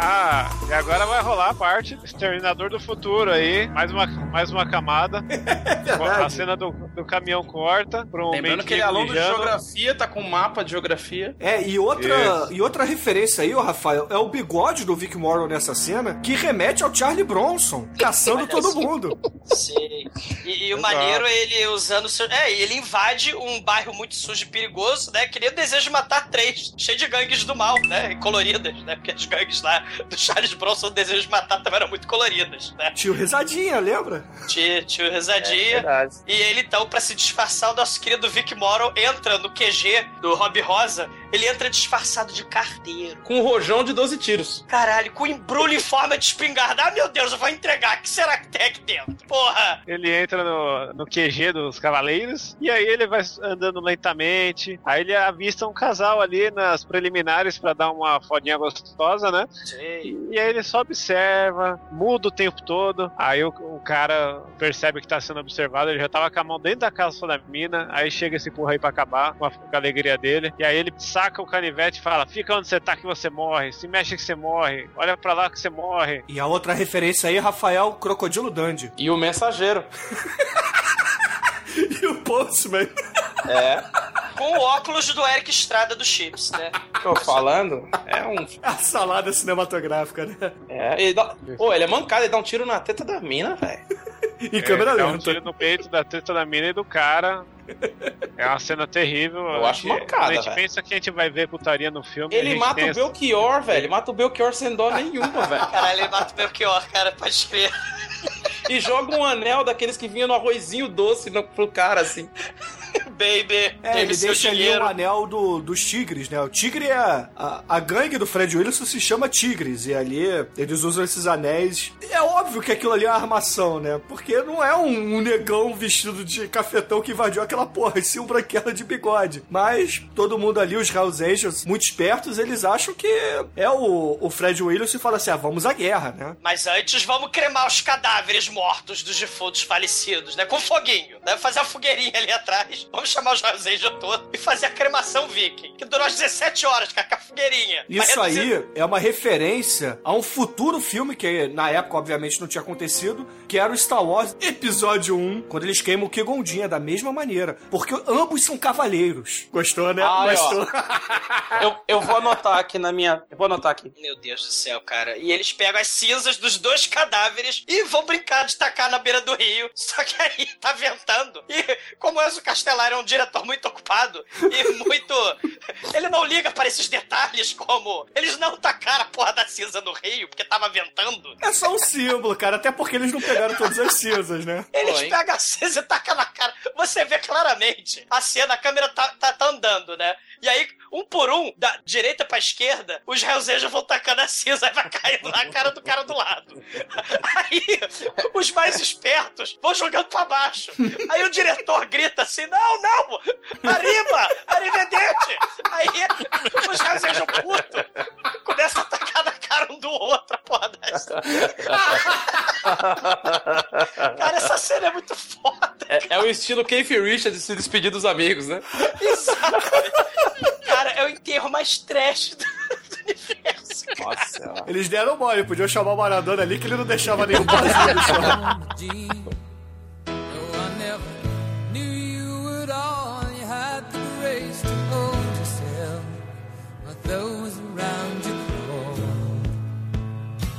Ah, e agora vai rolar a parte Exterminador do Futuro aí. Mais uma camada. A cena do caminhão corta. Lembrando que ele é aluno de geografia, tá com um mapa de geografia. É, e outra referência aí, ô Rafael, é o bigode do Vic Morrow nessa cena, que remete ao Charlie Bronson, caçando todo mundo. Sim. E o maneiro é ele usando o seu... É, ele invade um bairro muito sujo e perigoso, né? Que nem o Desejo de Matar 3, cheio de gangues do mal, né? E coloridas, né? Porque as gangues lá do Charles Bronson, o Desejo de Matar, também eram muito coloridas, né? Tio Rezadinha, lembra? Tio Rezadinha. É, e ele, então, pra se disfarçar, o nosso querido Vic Morrow entra no QG do Rob Rosa, ele entra disfarçado de carteiro. Com um rojão de 12 tiros. Caralho, com embrulho em forma de espingarda. Ah, meu Deus, eu vou entregar. O que será que tem aqui dentro? Porra! Ele entra no QG dos Cavaleiros, e aí ele vai andando lentamente, aí ele avista um casal ali nas preliminares pra dar uma fodinha gostosa, né? E aí ele só observa, muda o tempo todo. Aí o cara percebe que tá sendo observado. Ele já tava com a mão dentro da calça da mina. Aí chega esse porra aí pra acabar com a alegria dele. E aí ele saca o canivete e fala: fica onde você tá que você morre, se mexe que você morre, olha pra lá que você morre. E a outra referência aí, Rafael, Crocodilo Dundee. E o Mensageiro. E o Postman. É. Com o óculos do Eric Estrada do Chips, né? Tô falando? É a salada cinematográfica, né? É, ele é mancado, ele dá um tiro na teta da mina, velho. E câmera lenta. Dá um tiro no peito da teta da mina e do cara. É uma cena terrível. Eu acho mancada, a gente pensa que a gente vai ver putaria no filme. Ele mata o Belchior, velho. Ele mata o Belchior sem dó nenhuma, velho. Caralho, ele mata o Belchior, cara, pode crer. E joga um anel daqueles que vinha no arrozinho doce pro cara, assim. Baby, ele deixa ali o anel dos tigres, né? O tigre é... A gangue do Fred Willison se chama Tigres, e ali eles usam esses anéis. É óbvio que aquilo ali é uma armação, né? Porque não é um negão vestido de cafetão que invadiu aquela porra, e sim um branquelo de bigode. Mas todo mundo ali, os Hells Angels, muito espertos, eles acham que é o Fred Willison e fala assim, vamos à guerra, né? Mas antes vamos cremar os cadáveres mortos dos defuntos falecidos, né? Com foguinho, né? Fazer a fogueirinha ali atrás. Vamos chamar os Hells Angels todos e fazer a cremação viking, que durou as 17 horas, com a fogueirinha. Isso aí é uma referência a um futuro filme que na época, obviamente, não tinha acontecido, que era o Star Wars Episódio 1, quando eles queimam o Qui-Gon Jinn da mesma maneira, porque ambos são cavaleiros. Gostou, né? Gostou. Eu vou anotar aqui na minha... Eu vou anotar aqui. Meu Deus do céu, cara. E eles pegam as cinzas dos dois cadáveres e vão brincar de tacar na beira do rio, só que aí tá ventando. E como Enzo Castellari é um diretor muito ocupado e muito... Ele não liga para esses detalhes, como eles não tacaram a porra da cinza no rio porque tava ventando. É só um símbolo, cara, até porque eles não pegaram todas as cinzas, né? Eles pegam a cinza e tacam na cara. Você vê claramente a cena, a câmera tá andando, né? E aí, um por um, da direita pra esquerda, os Hells Angels vão tacando a cinza e vai caindo na cara do cara do lado. Aí, os mais espertos vão jogando pra baixo. Aí o diretor grita assim, não! Arriba! Arrivedente! Aí, os Hells Angels putos começam a tacar na cara um do outro, a porra dessa. Cara, essa cena é muito foda. É o estilo Keith Richards de se despedir dos amigos, né? Exato! Cara, é o enterro mais trash do universo. Nossa. Eles deram mole, podiam chamar o Maradona ali que ele não deixava nenhum barzinho no chão.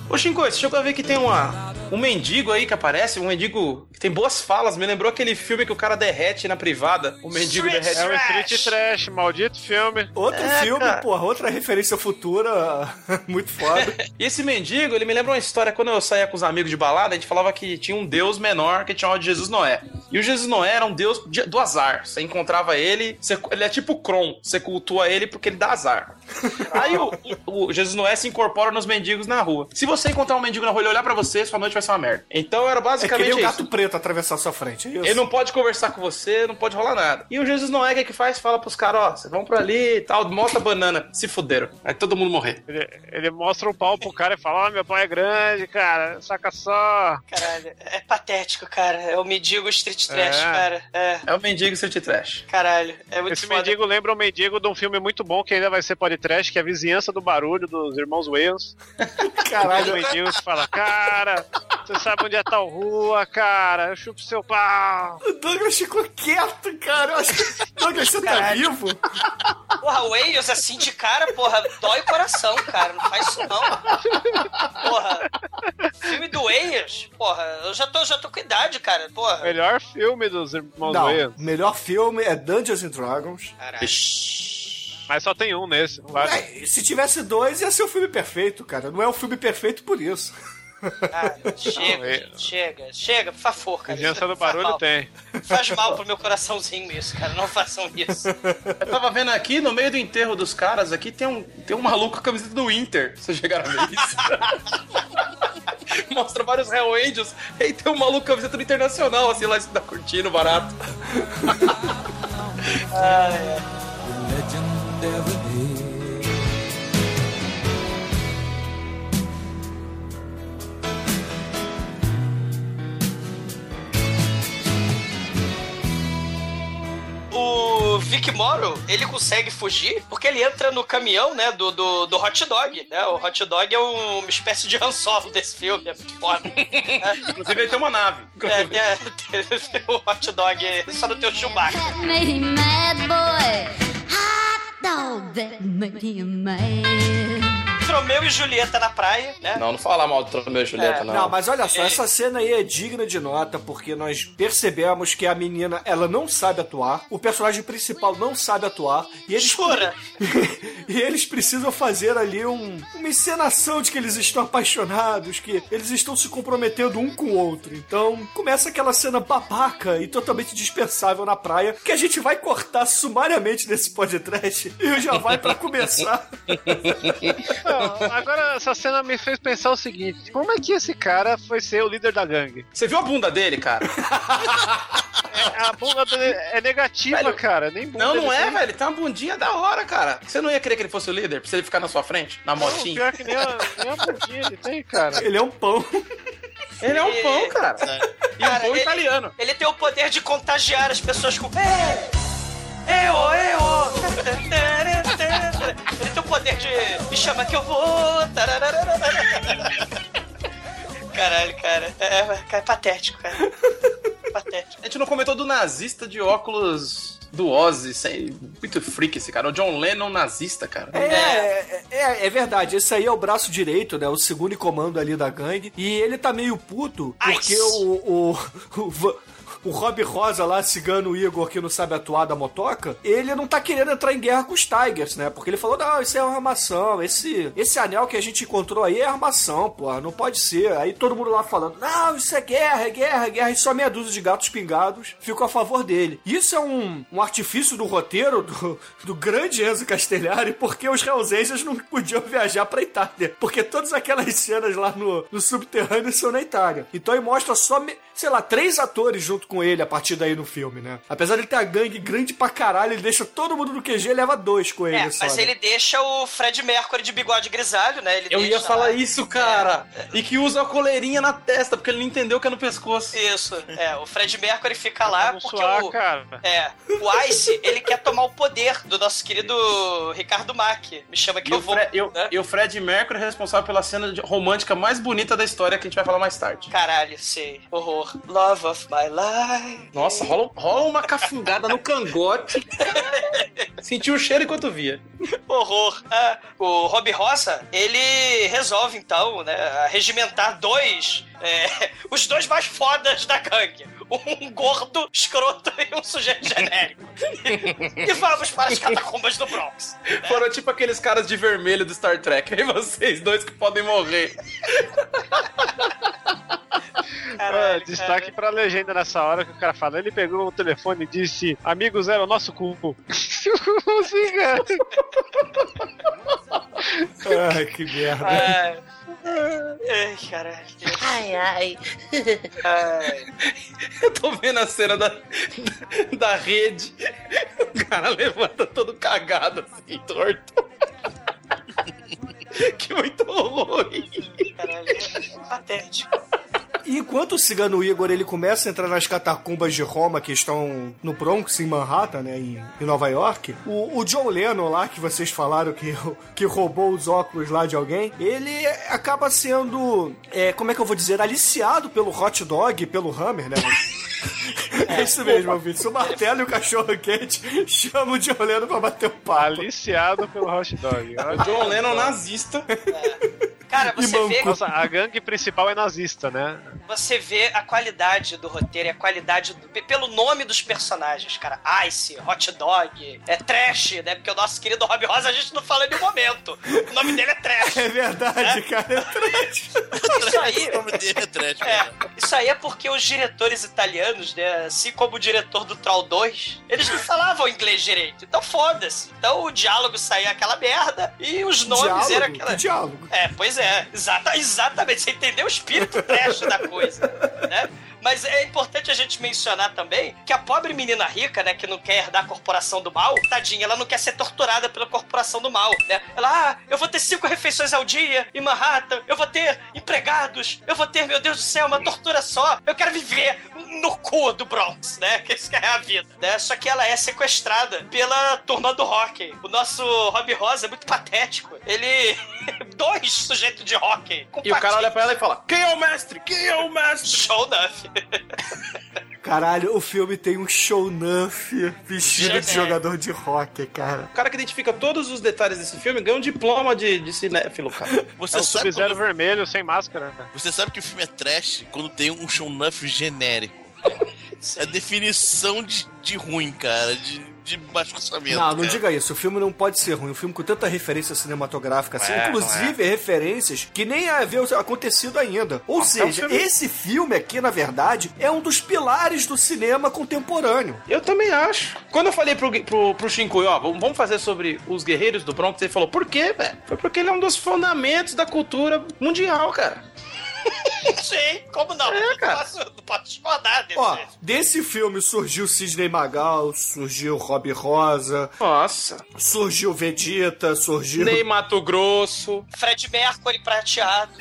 Ô, Shinkoi, você chegou a ver que tem um mendigo aí que aparece? Um mendigo que tem boas falas. Me lembrou aquele filme que o cara derrete na privada. O mendigo derrete. É o Street Trash, maldito filme. Outro filme, cara. Porra, outra referência futura muito foda. E esse mendigo, ele me lembra uma história. Quando eu saía com os amigos de balada, a gente falava que tinha um deus menor que chamava de Jesus Noé. E o Jesus Noé era um deus do azar. Você encontrava ele, ele é tipo Kron. Você cultua ele porque ele dá azar. Aí o Jesus Noé se incorpora nos mendigos na rua. Se você encontrar um mendigo na rua e olhar pra você, sua noite vai ser uma merda. Então era basicamente isso. É que nem um gato preto atravessar sua frente. É isso. Ele não pode conversar com você, não pode rolar nada. E o Jesus Noé, que faz? Fala pros caras, ó, vocês vão pra ali e tal, mostra a banana, se fuderam. Aí todo mundo morrer. Ele mostra o pau pro cara e fala, ó, meu pau é grande, cara, saca só. Caralho, é patético, cara. É o mendigo Street Trash, cara. É o mendigo Street Trash. Caralho, é muito foda. Esse mendigo lembra o mendigo de um filme muito bom que ainda vai ser podcast, que é a vizinhança do barulho dos irmãos Wales. Caralho, o mendigo fala, cara, você sabe onde é tal rua, cara, eu chupo seu pau. O Douglas ficou quieto, cara. Douglas, você tá vivo? Porra, Wales, assim, de cara, porra, dói o coração, cara, não faz isso não. Porra, filme do Wales, porra, eu já tô com idade, cara, porra. Melhor filme dos irmãos Wales. Melhor filme é Dungeons and Dragons. Caralho. Mas só tem um nesse, não vale. Se tivesse dois, ia ser o filme perfeito, cara. Não é um filme perfeito por isso. Ah, chega, por favor, cara. Criança do barulho tem. Faz mal pro meu coraçãozinho isso, cara. Não façam isso. Eu tava vendo aqui, no meio do enterro dos caras, aqui tem um maluco com a camiseta do Inter. Vocês chegaram a ver isso? Mostra vários Hell Angels. E aí tem um maluco com a camiseta do Internacional, assim, lá se dá curtindo, barato. O Vic Morrow, ele consegue fugir porque ele entra no caminhão, né, do hot dog, né? O hot dog é uma espécie de Han Solo desse filme, é muito foda. Inclusive ele tem uma nave. Tem o hot dog, só no teu Chewbacca. Tromeu e Julieta na praia, né? Não fala mal do Tromeu e Julieta, não. Não, mas olha só, essa cena aí é digna de nota, porque nós percebemos que a menina, ela não sabe atuar, o personagem principal não sabe atuar, e eles... Jura? E eles precisam fazer ali uma encenação de que eles estão apaixonados, que eles estão se comprometendo um com o outro. Então, começa aquela cena babaca e totalmente dispensável na praia, que a gente vai cortar sumariamente nesse podcast e já vai pra começar. Não, agora, essa cena me fez pensar o seguinte, como é que esse cara foi ser o líder da gangue? Você viu a bunda dele, cara? A bunda dele é negativa, velho, cara. Nem bunda. Não é, velho. Tem uma bundinha da hora, cara. Você não ia querer que ele fosse o líder? Pra ele ficar na sua frente? Na motinha? Pior que nem a bundinha ele tem, cara. Ele é um pão. Ele é um pão, cara. E um pão italiano. Ele tem o poder de contagiar as pessoas com... Ele tem o poder de me chamar que eu vou. Caralho, cara. É patético, cara. Patético. A gente não comentou do nazista de óculos do Ozzy, muito freak esse cara. O John Lennon nazista, cara. É verdade. Esse aí é o braço direito, né? O segundo em comando ali da gangue. E ele tá meio puto porque o Rob Rosa lá, Cigano Igor, que não sabe atuar da motoca, ele não tá querendo entrar em guerra com os Tigers, né? Porque ele falou, não, isso é uma armação, esse anel que a gente encontrou aí é armação, porra, não pode ser. Aí todo mundo lá falando, não, isso é guerra, é guerra, é guerra, e só meia dúzia de gatos pingados ficou a favor dele. Isso é um artifício do roteiro do grande Enzo Castellari, porque os Hells Angels não podiam viajar pra Itália, porque todas aquelas cenas lá no subterrâneo são na Itália. Então ele mostra só, sei lá, 3 atores junto com ele a partir daí no filme, né? Apesar de ele ter a gangue grande pra caralho, ele deixa todo mundo no QG e leva 2 com ele, sabe? Mas ele deixa o Fred Mercury de bigode grisalho, né? Eu ia falar isso, cara! E que usa a coleirinha na testa, porque ele não entendeu que é no pescoço. Isso, o Fred Mercury fica lá porque o Ice, ele quer tomar o poder do nosso querido Ricardo Mack. Me chama que eu vou. E o Fred Mercury é responsável pela cena romântica mais bonita da história que a gente vai falar mais tarde. Caralho, sei. Horror. You're Love of My Life. Nossa, rola uma cafungada no cangote. Senti o cheiro enquanto via. Horror. Ah, o Rob Rosa, ele resolve, então, né, regimentar os dois mais fodas da gangue. Um gordo escroto e um sujeito genérico. E vamos para as catacumbas do Bronx. Né? Foram tipo aqueles caras de vermelho do Star Trek. Aí vocês dois que podem morrer. Caralho, destaque pra legenda nessa hora que o cara fala. Ele pegou o telefone e disse: amigos, era o nosso culpo. Cigano. Ai, que merda. Ai, caralho. Ai, ai. Eu tô vendo a cena da rede. O cara levanta todo cagado, assim, torto. Que muito ruim. Caralho, é patético. E enquanto o Cigano Igor ele começa a entrar nas catacumbas de Roma, que estão no Bronx, em Manhattan, né, em Nova York, o John Lennon lá, que vocês falaram que roubou os óculos lá de alguém, ele acaba sendo, como é que eu vou dizer, aliciado pelo hot dog e pelo hammer, né? É isso mesmo, ouvinte. Se o martelo e o cachorro quente chamam o John Lennon pra bater o pau. Aliciado pelo hot dog. O John Lennon nazista. É. Cara, você vê... Nossa, a gangue principal é nazista, né? Você vê a qualidade do roteiro e a qualidade pelo nome dos personagens, cara. Ice, Hot Dog, é Trash, né? Porque o nosso querido Rob Rosa a gente não fala em nenhum momento. O nome dele é Trash. É verdade, né? Cara, é Trash. Isso aí... O nome dele é Trash, isso aí é porque os diretores italianos, né? Assim como o diretor do Troll 2, eles não falavam inglês direito. Então foda-se. Então o diálogo saía aquela merda e os nomes eram aquela... Diálogo? É, pois é. É, exatamente, você entendeu o espírito trash da coisa, né? Mas é importante a gente mencionar também que a pobre menina rica, né, que não quer herdar a corporação do mal, tadinha, ela não quer ser torturada pela corporação do mal, né? Ela, eu vou ter 5 refeições ao dia em Manhattan, eu vou ter empregados, eu vou ter, meu Deus do céu, uma tortura só, eu quero viver no cu do Bronx, né? Que isso é a vida, né? Só que ela é sequestrada pela turma do rock. O nosso Rob Rosa é muito patético. Ele... 2 sujeitos de rock. E o cara olha pra ela e fala: quem é o mestre? Quem é o mestre? Show enough. Caralho, o filme tem um show-nuff vestido de jogador de rock, cara. O cara que identifica todos os detalhes desse filme ganha um diploma de cinéfilo, cara. Você é sabe Sub-Zero quando... vermelho, sem máscara. Você sabe que o filme é trash quando tem um show-nuff genérico. É a definição de ruim, cara, de baixo orçamento. Não, não diga isso. O filme não pode ser ruim. Um filme com tanta referência cinematográfica assim, inclusive referências que nem haviam acontecido ainda. Ou seja, esse filme aqui, na verdade, é um dos pilares do cinema contemporâneo. Eu também acho. Quando eu falei pro Shinkoi, ó, vamos fazer sobre os guerreiros do Bronx, ele falou: por quê, velho? Foi porque ele é um dos fundamentos da cultura mundial, cara. Sim, como não? É, cara. Não posso discordar desse. Ó, desse filme surgiu Sidney Magal, surgiu Rob Rosa. Nossa. Surgiu Vegeta, surgiu... Ney Mato Grosso. Fred Mercury prateado.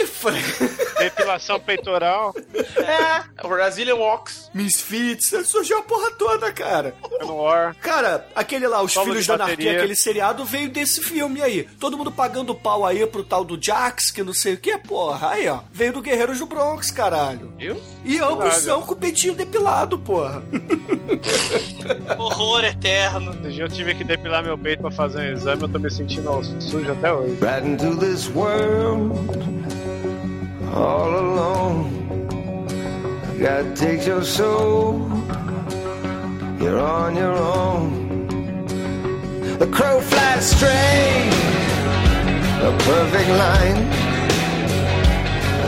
Depilação peitoral. É. Brazilian Walks. Misfits. Surgiu a porra toda, cara. Manowar. Cara, aquele lá, Os Filhos da Anarquia, aquele seriado, veio desse filme aí. Todo mundo pagando pau aí pro tal do Jax, que não sei o que, porra. Aí, ó. Veio do Guerreiros do Bronx, caralho. Viu? E ambos são com o peitinho depilado, porra. Horror eterno. Esse dia eu tive que depilar meu peito pra fazer um exame, eu tô me sentindo sujo até hoje. Right into this world, all alone. God takes your soul, you're on your own. The crow flies straight, a perfect line.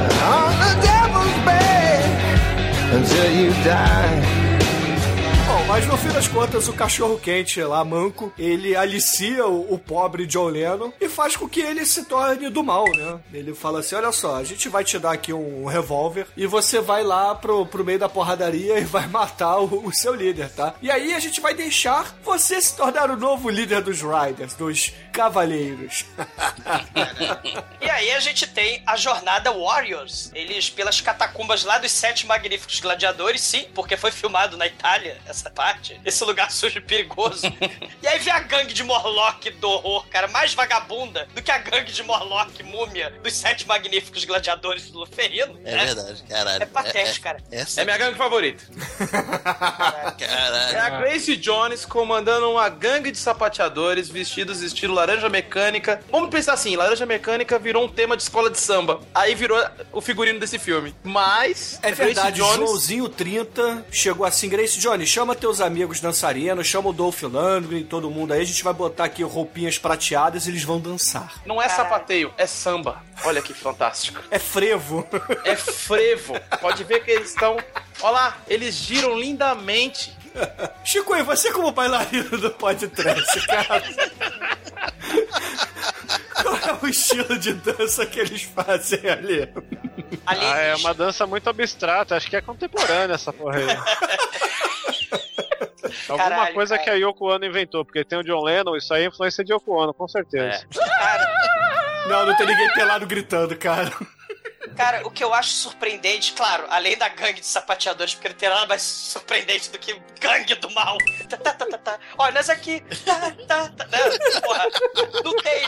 On the devil's bed until you die. Bom, mas no fim das contas, o cachorro quente lá, manco, ele alicia o pobre John Lennon e faz com que ele se torne do mal, né? Ele fala assim: olha só, a gente vai te dar aqui um revólver e você vai lá pro meio da porradaria e vai matar o seu líder, tá? E aí a gente vai deixar você se tornar o novo líder dos Riders, dos Cavaleiros. E aí a gente tem a jornada Warriors. Eles, pelas catacumbas lá dos 7 magníficos gladiadores, sim, porque foi filmado na Itália, essa combate. Esse lugar sujo e perigoso. E aí vem a gangue de Morlock do horror, cara. Mais vagabunda do que a gangue de Morlock, múmia, dos 7 magníficos gladiadores do Luferino. É, né? Verdade, caralho. É patético, cara. É minha gangue favorita. Caralho. É a Grace Jones comandando uma gangue de sapateadores vestidos estilo Laranja Mecânica. Vamos pensar assim, Laranja Mecânica virou um tema de escola de samba. Aí virou o figurino desse filme. Mas... é verdade, Grace Jones... Joãozinho 30 chegou assim, Grace Jones, chama teus amigos dançarinos, chama o Dolph Lundgren, todo mundo aí, a gente vai botar aqui roupinhas prateadas e eles vão dançar. Não é sapateio, é samba. Olha que fantástico. É frevo. É frevo. Pode ver que eles estão... olha lá, eles giram lindamente. Shinkoi, você como bailarino do podcast, cara... qual é o estilo de dança que eles fazem ali? Ah, é uma dança muito abstrata. Acho que é contemporânea essa porra aí. Alguma caralho, coisa cara. Que a Yoko Ono inventou, porque tem o John Lennon, isso aí é influência de Yoko Ono, com certeza. É. Não tem ninguém pelado gritando, cara. Cara, o que eu acho surpreendente, claro, além da gangue de sapateadores, porque não tem nada mais surpreendente do que gangue do mal. Tá. Olha, nós aqui. Tá. Não, porra,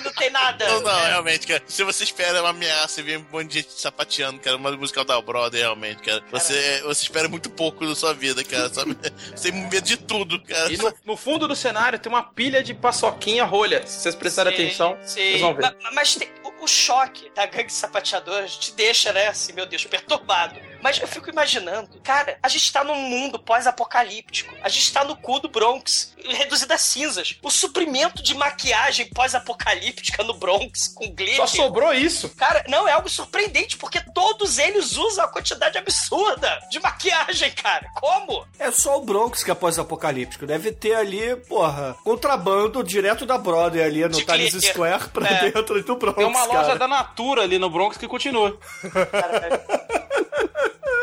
não tem nada. Não, realmente, cara. Se você espera uma ameaça e vem um monte de gente sapateando, cara, uma musical da Brother, realmente, cara. Você espera muito pouco da sua vida, cara, sabe? Você tem medo de tudo, cara. E no fundo do cenário tem uma pilha de paçoquinha rolha. Se vocês prestarem atenção, vocês vão ver. Mas tem, o choque da gangue de sapateadores te deixa, né, assim, meu Deus, perturbado. Mas eu fico imaginando, cara, a gente tá num mundo pós-apocalíptico. A gente tá no cu do Bronx, reduzido a cinzas. O suprimento de maquiagem pós-apocalíptica no Bronx, com glitter. Só sobrou isso. Cara, não, é algo surpreendente, porque todos eles usam a quantidade absurda de maquiagem, cara. Como? É só o Bronx que é pós-apocalíptico. Deve ter ali, porra, contrabando direto da Broadway ali no Times Square pra dentro do Bronx, tem uma loja da Natura ali no Bronx que continua. Caralho.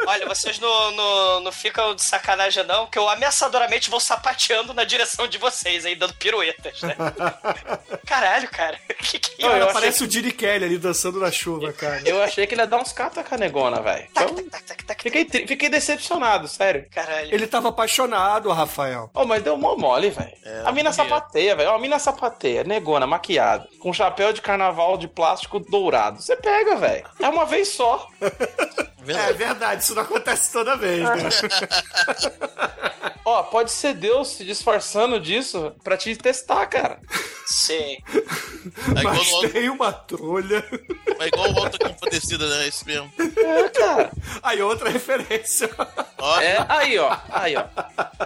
Olha, vocês não ficam de sacanagem não, que eu ameaçadoramente vou sapateando na direção de vocês aí, dando piruetas, né? Caralho, cara. Que não, parece que... o Dini Kelly ali dançando na chuva, cara. Eu achei que ele ia dar uns catas com a negona, velho. Fiquei decepcionado, sério. Caralho. Ele tava apaixonado, Rafael. Oh, mas deu mó mole, velho. É, a mina sapateia, velho. A mina sapateia, negona, maquiada, com chapéu de carnaval de plástico dourado. Você pega, velho. É uma vez só. É verdade, isso não acontece toda vez, né? Ó, pode ser Deus se disfarçando disso pra te testar, cara. Sim. Mas tem uma trolha. É igual o Walter Hill padecido, né? É isso mesmo. É, cara. Aí outra referência. É, aí, ó.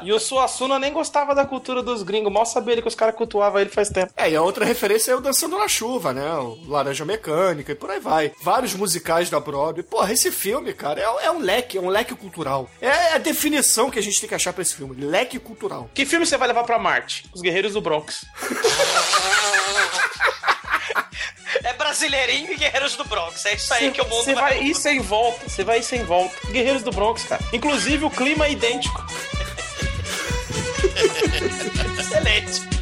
E o Suassuna nem gostava da cultura dos gringos, mal sabia ele que os caras cultuavam ele faz tempo. É, e a outra referência é o Dançando na Chuva, né? O Laranja Mecânica e por aí vai. Vários musicais da Broadway. Porra, esse filme, cara, é um leque cultural. É a definição que a gente tem que achar pra esse filme. Leque cultural. Que filme você vai levar pra Marte? Os Guerreiros do Bronx. É Brasileirinho e Guerreiros do Bronx. É isso aí que o mundo vai ir sem volta. Você vai ir sem volta. Guerreiros do Bronx, cara. Inclusive, o clima é idêntico. Excelente.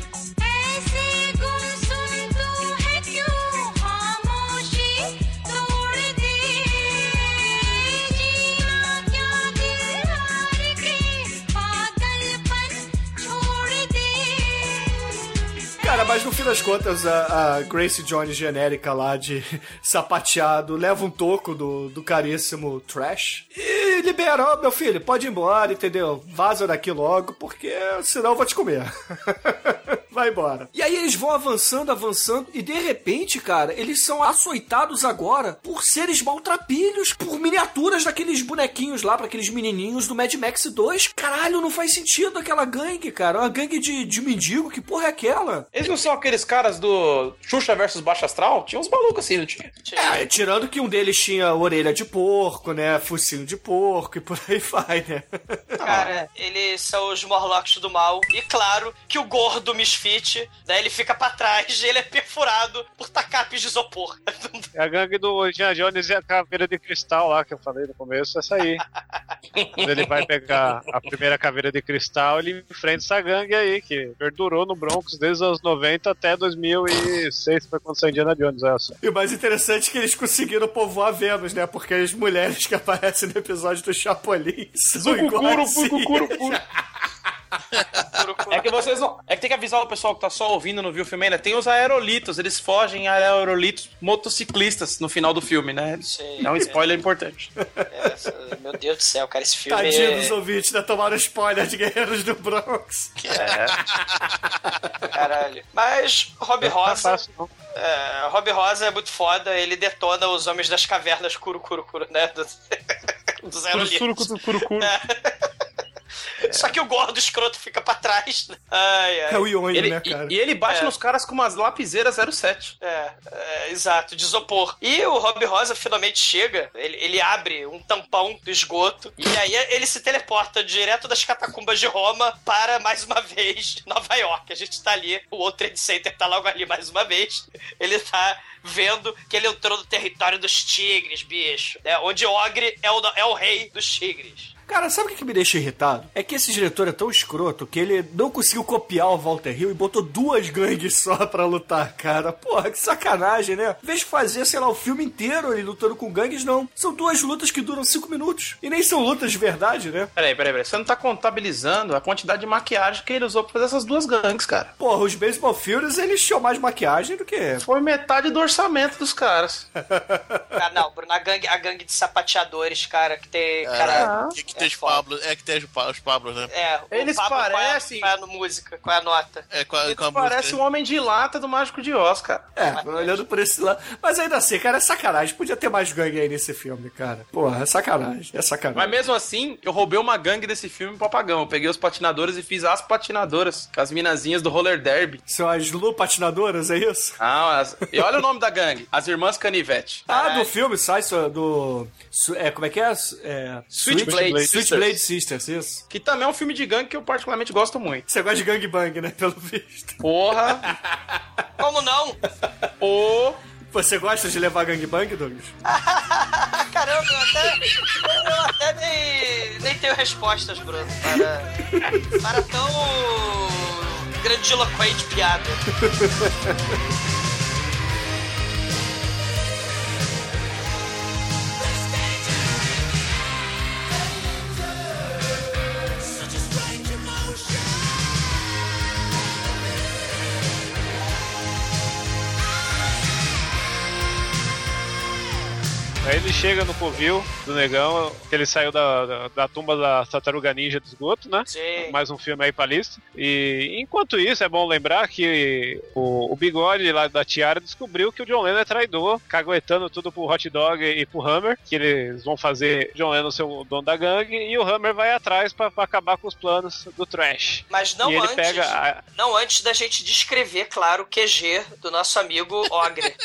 Cara, mas no fim das contas, a Grace Jones genérica lá de sapateado leva um toco do caríssimo Trash e libera, ó, meu filho, pode ir embora, entendeu? Vaza daqui logo, porque senão eu vou te comer. Vai embora. E aí eles vão avançando, e de repente, cara, eles são açoitados agora por seres maltrapilhos, por miniaturas daqueles bonequinhos lá, pra aqueles menininhos do Mad Max 2. Caralho, não faz sentido aquela gangue, cara. Uma gangue de mendigo, que porra é aquela? Eles não são aqueles caras do Xuxa vs Baixo Astral? Tinha uns malucos assim, não tinha? É, tirando que um deles tinha orelha de porco, né, focinho de porco e por aí vai, né? Cara, eles são os Morlocks do mal, e claro que o gordo misfit, daí ele fica pra trás e ele é perfurado por tacapes de isopor. É a gangue do Indiana Jones e a caveira de cristal lá, que eu falei no começo, essa aí. Quando ele vai pegar a primeira caveira de cristal, ele enfrenta essa gangue aí, que perdurou no Bronx desde os anos 90 até 2006, foi quando saiu Indiana Jones, essa. E o mais interessante é que eles conseguiram povoar Vênus, né? Porque as mulheres que aparecem no episódio do Chapolin são iguais. É que vocês não... É que tem que avisar o pessoal que tá só ouvindo, não viu o filme ainda. Tem os aerolitos, eles fogem a aerolitos motociclistas no final do filme, né? Sim, é um spoiler importante. É, meu Deus do céu, cara, esse filme... Tadinho dos ouvintes, né? Tomaram spoiler de Guerreiros do Bronx. É. Caralho. Mas, Rob Rosa... É, Rob Rosa é muito foda, ele detona os homens das cavernas curu-curu-curu, né? Dos aerolitos. Curu-curu-curu-curu. É. Só que o gordo escroto fica pra trás. Ai, ai. É o Ionho, né, cara? E ele bate nos caras com umas lapiseiras 07. É, exato, de isopor. E o Rob Rosa finalmente chega, ele abre um tampão do esgoto, e aí ele se teleporta direto das catacumbas de Roma para, mais uma vez, Nova York. A gente tá ali, o World Trade Center tá logo ali mais uma vez. Ele tá vendo que ele entrou no território dos tigres, bicho. É, onde Ogre é o rei dos tigres. Cara, sabe o que me deixa irritado? É que esse diretor é tão escroto que ele não conseguiu copiar o Walter Hill e botou duas gangues só pra lutar, cara. Porra, que sacanagem, né? Em vez de fazer, sei lá, o filme inteiro ele lutando com gangues, não. São duas lutas que duram 5 minutos. E nem são lutas de verdade, né? Peraí. Você não tá contabilizando a quantidade de maquiagem que ele usou pra fazer essas duas gangues, cara. Porra, os Baseball Furies, eles tinham mais maquiagem do que... Foi metade do orçamento dos caras. Ah, não, Bruno, a gangue de sapateadores, cara, que tem... Cara... É. Que tem os Pablos, que tem os Pablos, né? É, eles parecem... Qual é a música? Qual é a nota? Eles parecem o Homem de Lata do Mágico de Oz, cara. É, olhando por esse lado. Mas ainda assim, cara, é sacanagem. Podia ter mais gangue aí nesse filme, cara. Porra, é sacanagem. Mas mesmo assim, eu roubei uma gangue desse filme pro Apagão. Eu peguei os patinadores e fiz as patinadoras, com as minazinhas do roller derby. São as Lu patinadoras, é isso? Ah, e olha o nome da gangue. As Irmãs Canivete. Ah, do filme, sai do... Como é que é? Switchblade Sisters, isso. Que também é um filme de gangue que eu particularmente gosto muito. Você gosta de gangbang, né? Pelo visto. Porra! Como não? Você gosta de levar gangbang, Douglas? Caramba, eu até nem tenho respostas, Bruno, para tão grandiloquente piada. Aí ele chega no covil do negão, que ele saiu da tumba da Tartaruga Ninja do esgoto, né? Sim. Mais um filme aí pra lista. E enquanto isso, é bom lembrar que o bigode lá da tiara descobriu que o John Lennon é traidor, caguetando tudo pro Hot Dog e pro Hammer, que eles vão fazer John Lennon ser o dono da gangue, e o Hammer vai atrás pra acabar com os planos do Trash. Mas não antes, não antes da gente descrever, claro, o QG do nosso amigo Ogre,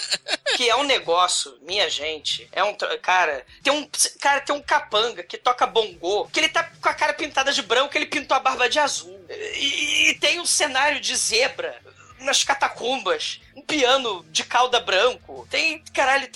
que é um negócio, minha gente, Cara, tem um capanga que toca bongô, que ele tá com a cara pintada de branco, ele pintou a barba de azul. E tem um cenário de zebra nas catacumbas. Um piano de cauda branco. Tem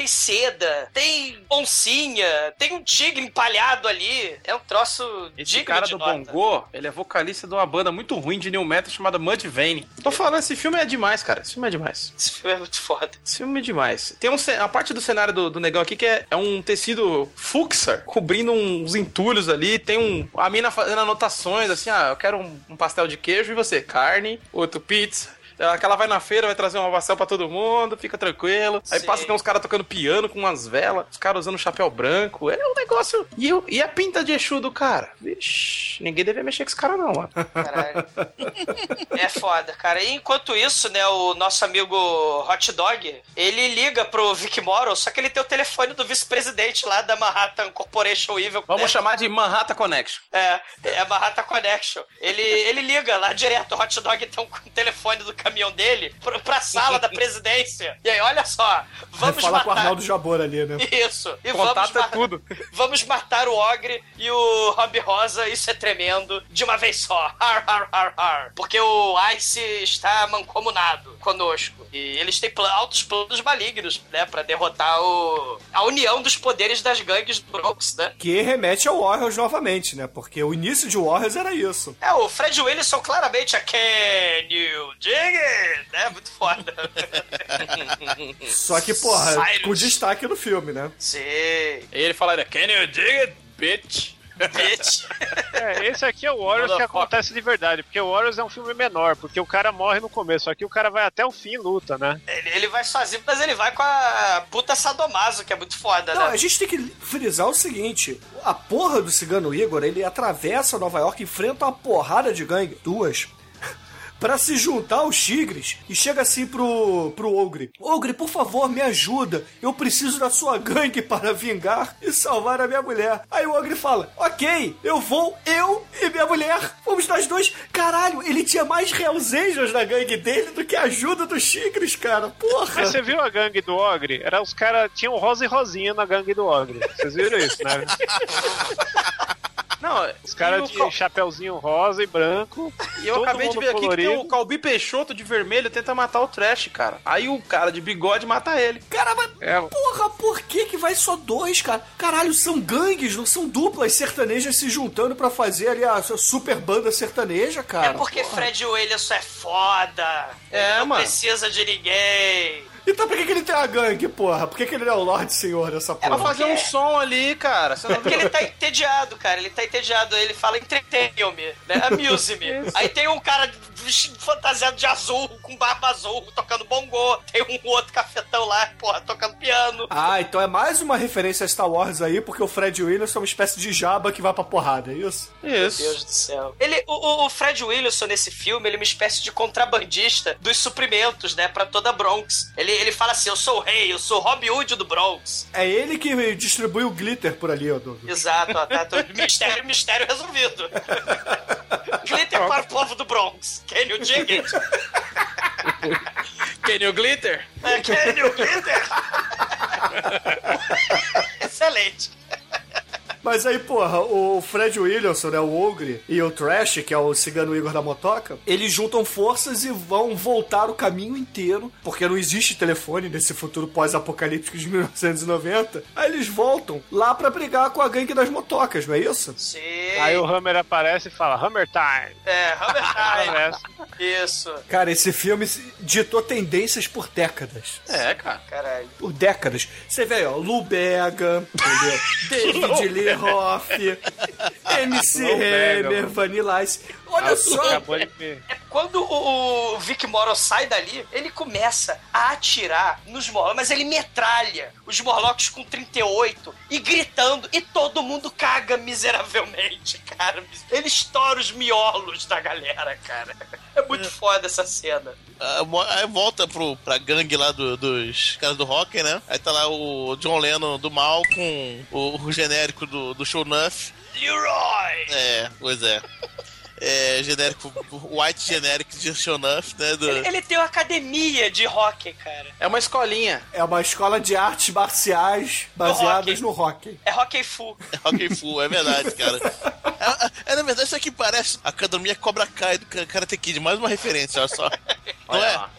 seda. Tem oncinha. Tem um tigre empalhado ali. É um troço digno de nota. Esse cara do bongô, ele é vocalista de uma banda muito ruim de new metal chamada Mudvayne. Tô falando, esse filme é demais, cara. Esse filme é demais. Esse filme é muito foda. Esse filme é demais. Tem a parte do cenário do negão aqui que é um tecido fúcsia, cobrindo uns entulhos ali. Tem a mina fazendo anotações, assim, eu quero um pastel de queijo e você? Carne, outro pizza... Aquela vai na feira, vai trazer uma vacel pra todo mundo, fica tranquilo. Sim. Aí passa, tem uns caras tocando piano com umas velas, os caras usando um chapéu branco. É um negócio... E a pinta de Exu do cara? Vixe, ninguém devia mexer com esse cara não, mano. Caralho. É foda, cara. E enquanto isso, né, o nosso amigo Hot Dog, ele liga pro Vic Morrow, só que ele tem o telefone do vice-presidente lá da Manhattan Corporation Evil. Vamos chamar de Manhattan Connection. É Manhattan Connection. Ele liga lá direto, o Hot Dog então com o telefone do caminhão dele pra sala da presidência. E aí, olha só, vamos falar com o Arnaldo Jabor ali, né? Isso. E contato é tudo. Vamos matar o Ogre e o Rob Rosa, isso é tremendo, de uma vez só. Har, har, har, har. Porque o Ice está mancomunado conosco. E eles têm altos planos malignos, né? Pra derrotar a união dos poderes das gangues do Bronx, né? Que remete ao Warriors novamente, né? Porque o início de Warriors era isso. O Fred Willison claramente Can you dig? É muito foda. Só que, porra, com destaque no filme, né? Sim. E ele fala, can you dig it, bitch? bitch. É, esse aqui é o Warriors que acontece de verdade, porque o Warriors é um filme menor, porque o cara morre no começo, aqui o cara vai até o fim e luta, né? Ele vai sozinho, mas ele vai com a puta sadomaso, que é muito foda, né? Não, a gente tem que frisar o seguinte, a porra do Cigano Igor, ele atravessa Nova York, enfrenta uma porrada de gangue, duas, pra se juntar aos tigres e chega assim pro Ogre. Ogre, por favor, me ajuda. Eu preciso da sua gangue para vingar e salvar a minha mulher. Aí o Ogre fala, ok, eu vou, eu e minha mulher. Vamos nós dois. Caralho, ele tinha mais realzejos na gangue dele do que a ajuda dos tigres, cara. Porra. Mas você viu a gangue do Ogre? Era os caras, tinham rosa e rosinha na gangue do Ogre. Vocês viram isso, né? Não, os caras de chapeuzinho rosa e branco. E eu acabei de ver aqui colorido. Que tem o Calbi Peixoto de vermelho tenta matar o Trash, cara. Aí o cara de bigode mata ele. Cara, mas porra, por que vai só dois, cara? Caralho, são gangues, não são duplas sertanejas se juntando pra fazer ali a super banda sertaneja, cara. É porque porra. Fred Williamson é foda. É, não precisa de ninguém. Então por que ele tem a gangue, porra? Por que ele não é o Lorde Senhor dessa porra? É pra fazer um som ali, cara. Não... Porque ele tá entediado, cara. Ele tá entediado. Ele fala, entretenha-me, né? Amuse-me. Aí tem um cara fantasiado de azul, com barba azul, tocando bongô. Tem um outro cafetão lá, porra, tocando piano. Ah, então é mais uma referência a Star Wars aí, porque o Fred Willison é uma espécie de jaba que vai pra porrada, é isso? Isso. Meu Deus do céu. O Fred Willison, nesse filme, ele é uma espécie de contrabandista dos suprimentos, né? Pra toda a Bronx. Ele fala assim, eu sou o rei, eu sou o Robin Hood do Bronx. É ele que distribui o glitter por ali, ó, Douglas. Exato, ó, tá todo mistério resolvido. Glitter para o povo do Bronx. Can you dig it? Can you glitter? É, can you glitter? Excelente. Mas aí, porra, o Fred Williamson, né, o Ogre, e o Trash, que é o Cigano Igor da motoca, eles juntam forças e vão voltar o caminho inteiro, porque não existe telefone nesse futuro pós-apocalíptico de 1990. Aí eles voltam lá pra brigar com a gangue das motocas, não é isso? Sim. Aí o Hammer aparece e fala, Hammer Time. É, Hammer Time. Isso. Cara, esse filme ditou tendências por décadas. É, cara. Caralho. Por décadas. Você vê, ó, Lou Bega, entendeu? David Lee Roth, MC Hammer, Vanilla Ice. Olha só, quando o Vic Morrow sai dali, ele começa a atirar nos Morlocks, mas ele metralha os Morlocks com 38 e gritando, e todo mundo caga miseravelmente, cara. Ele estoura os miolos da galera, cara. É muito foda essa cena. Aí volta pra gangue lá dos caras do rock, né? Aí tá lá o John Lennon do mal com o genérico do Show Nuff. Leroy! É, pois é. É, genérico, white generic de Show Nuff, né? Ele tem uma academia de rock, cara. É uma escolinha. É uma escola de artes marciais baseadas no rock. É rock full. É rock full, é verdade, cara. Na verdade, isso aqui parece a academia Cobra Kai do Karate Kid. Mais uma referência, olha só. Não olha é? Lá.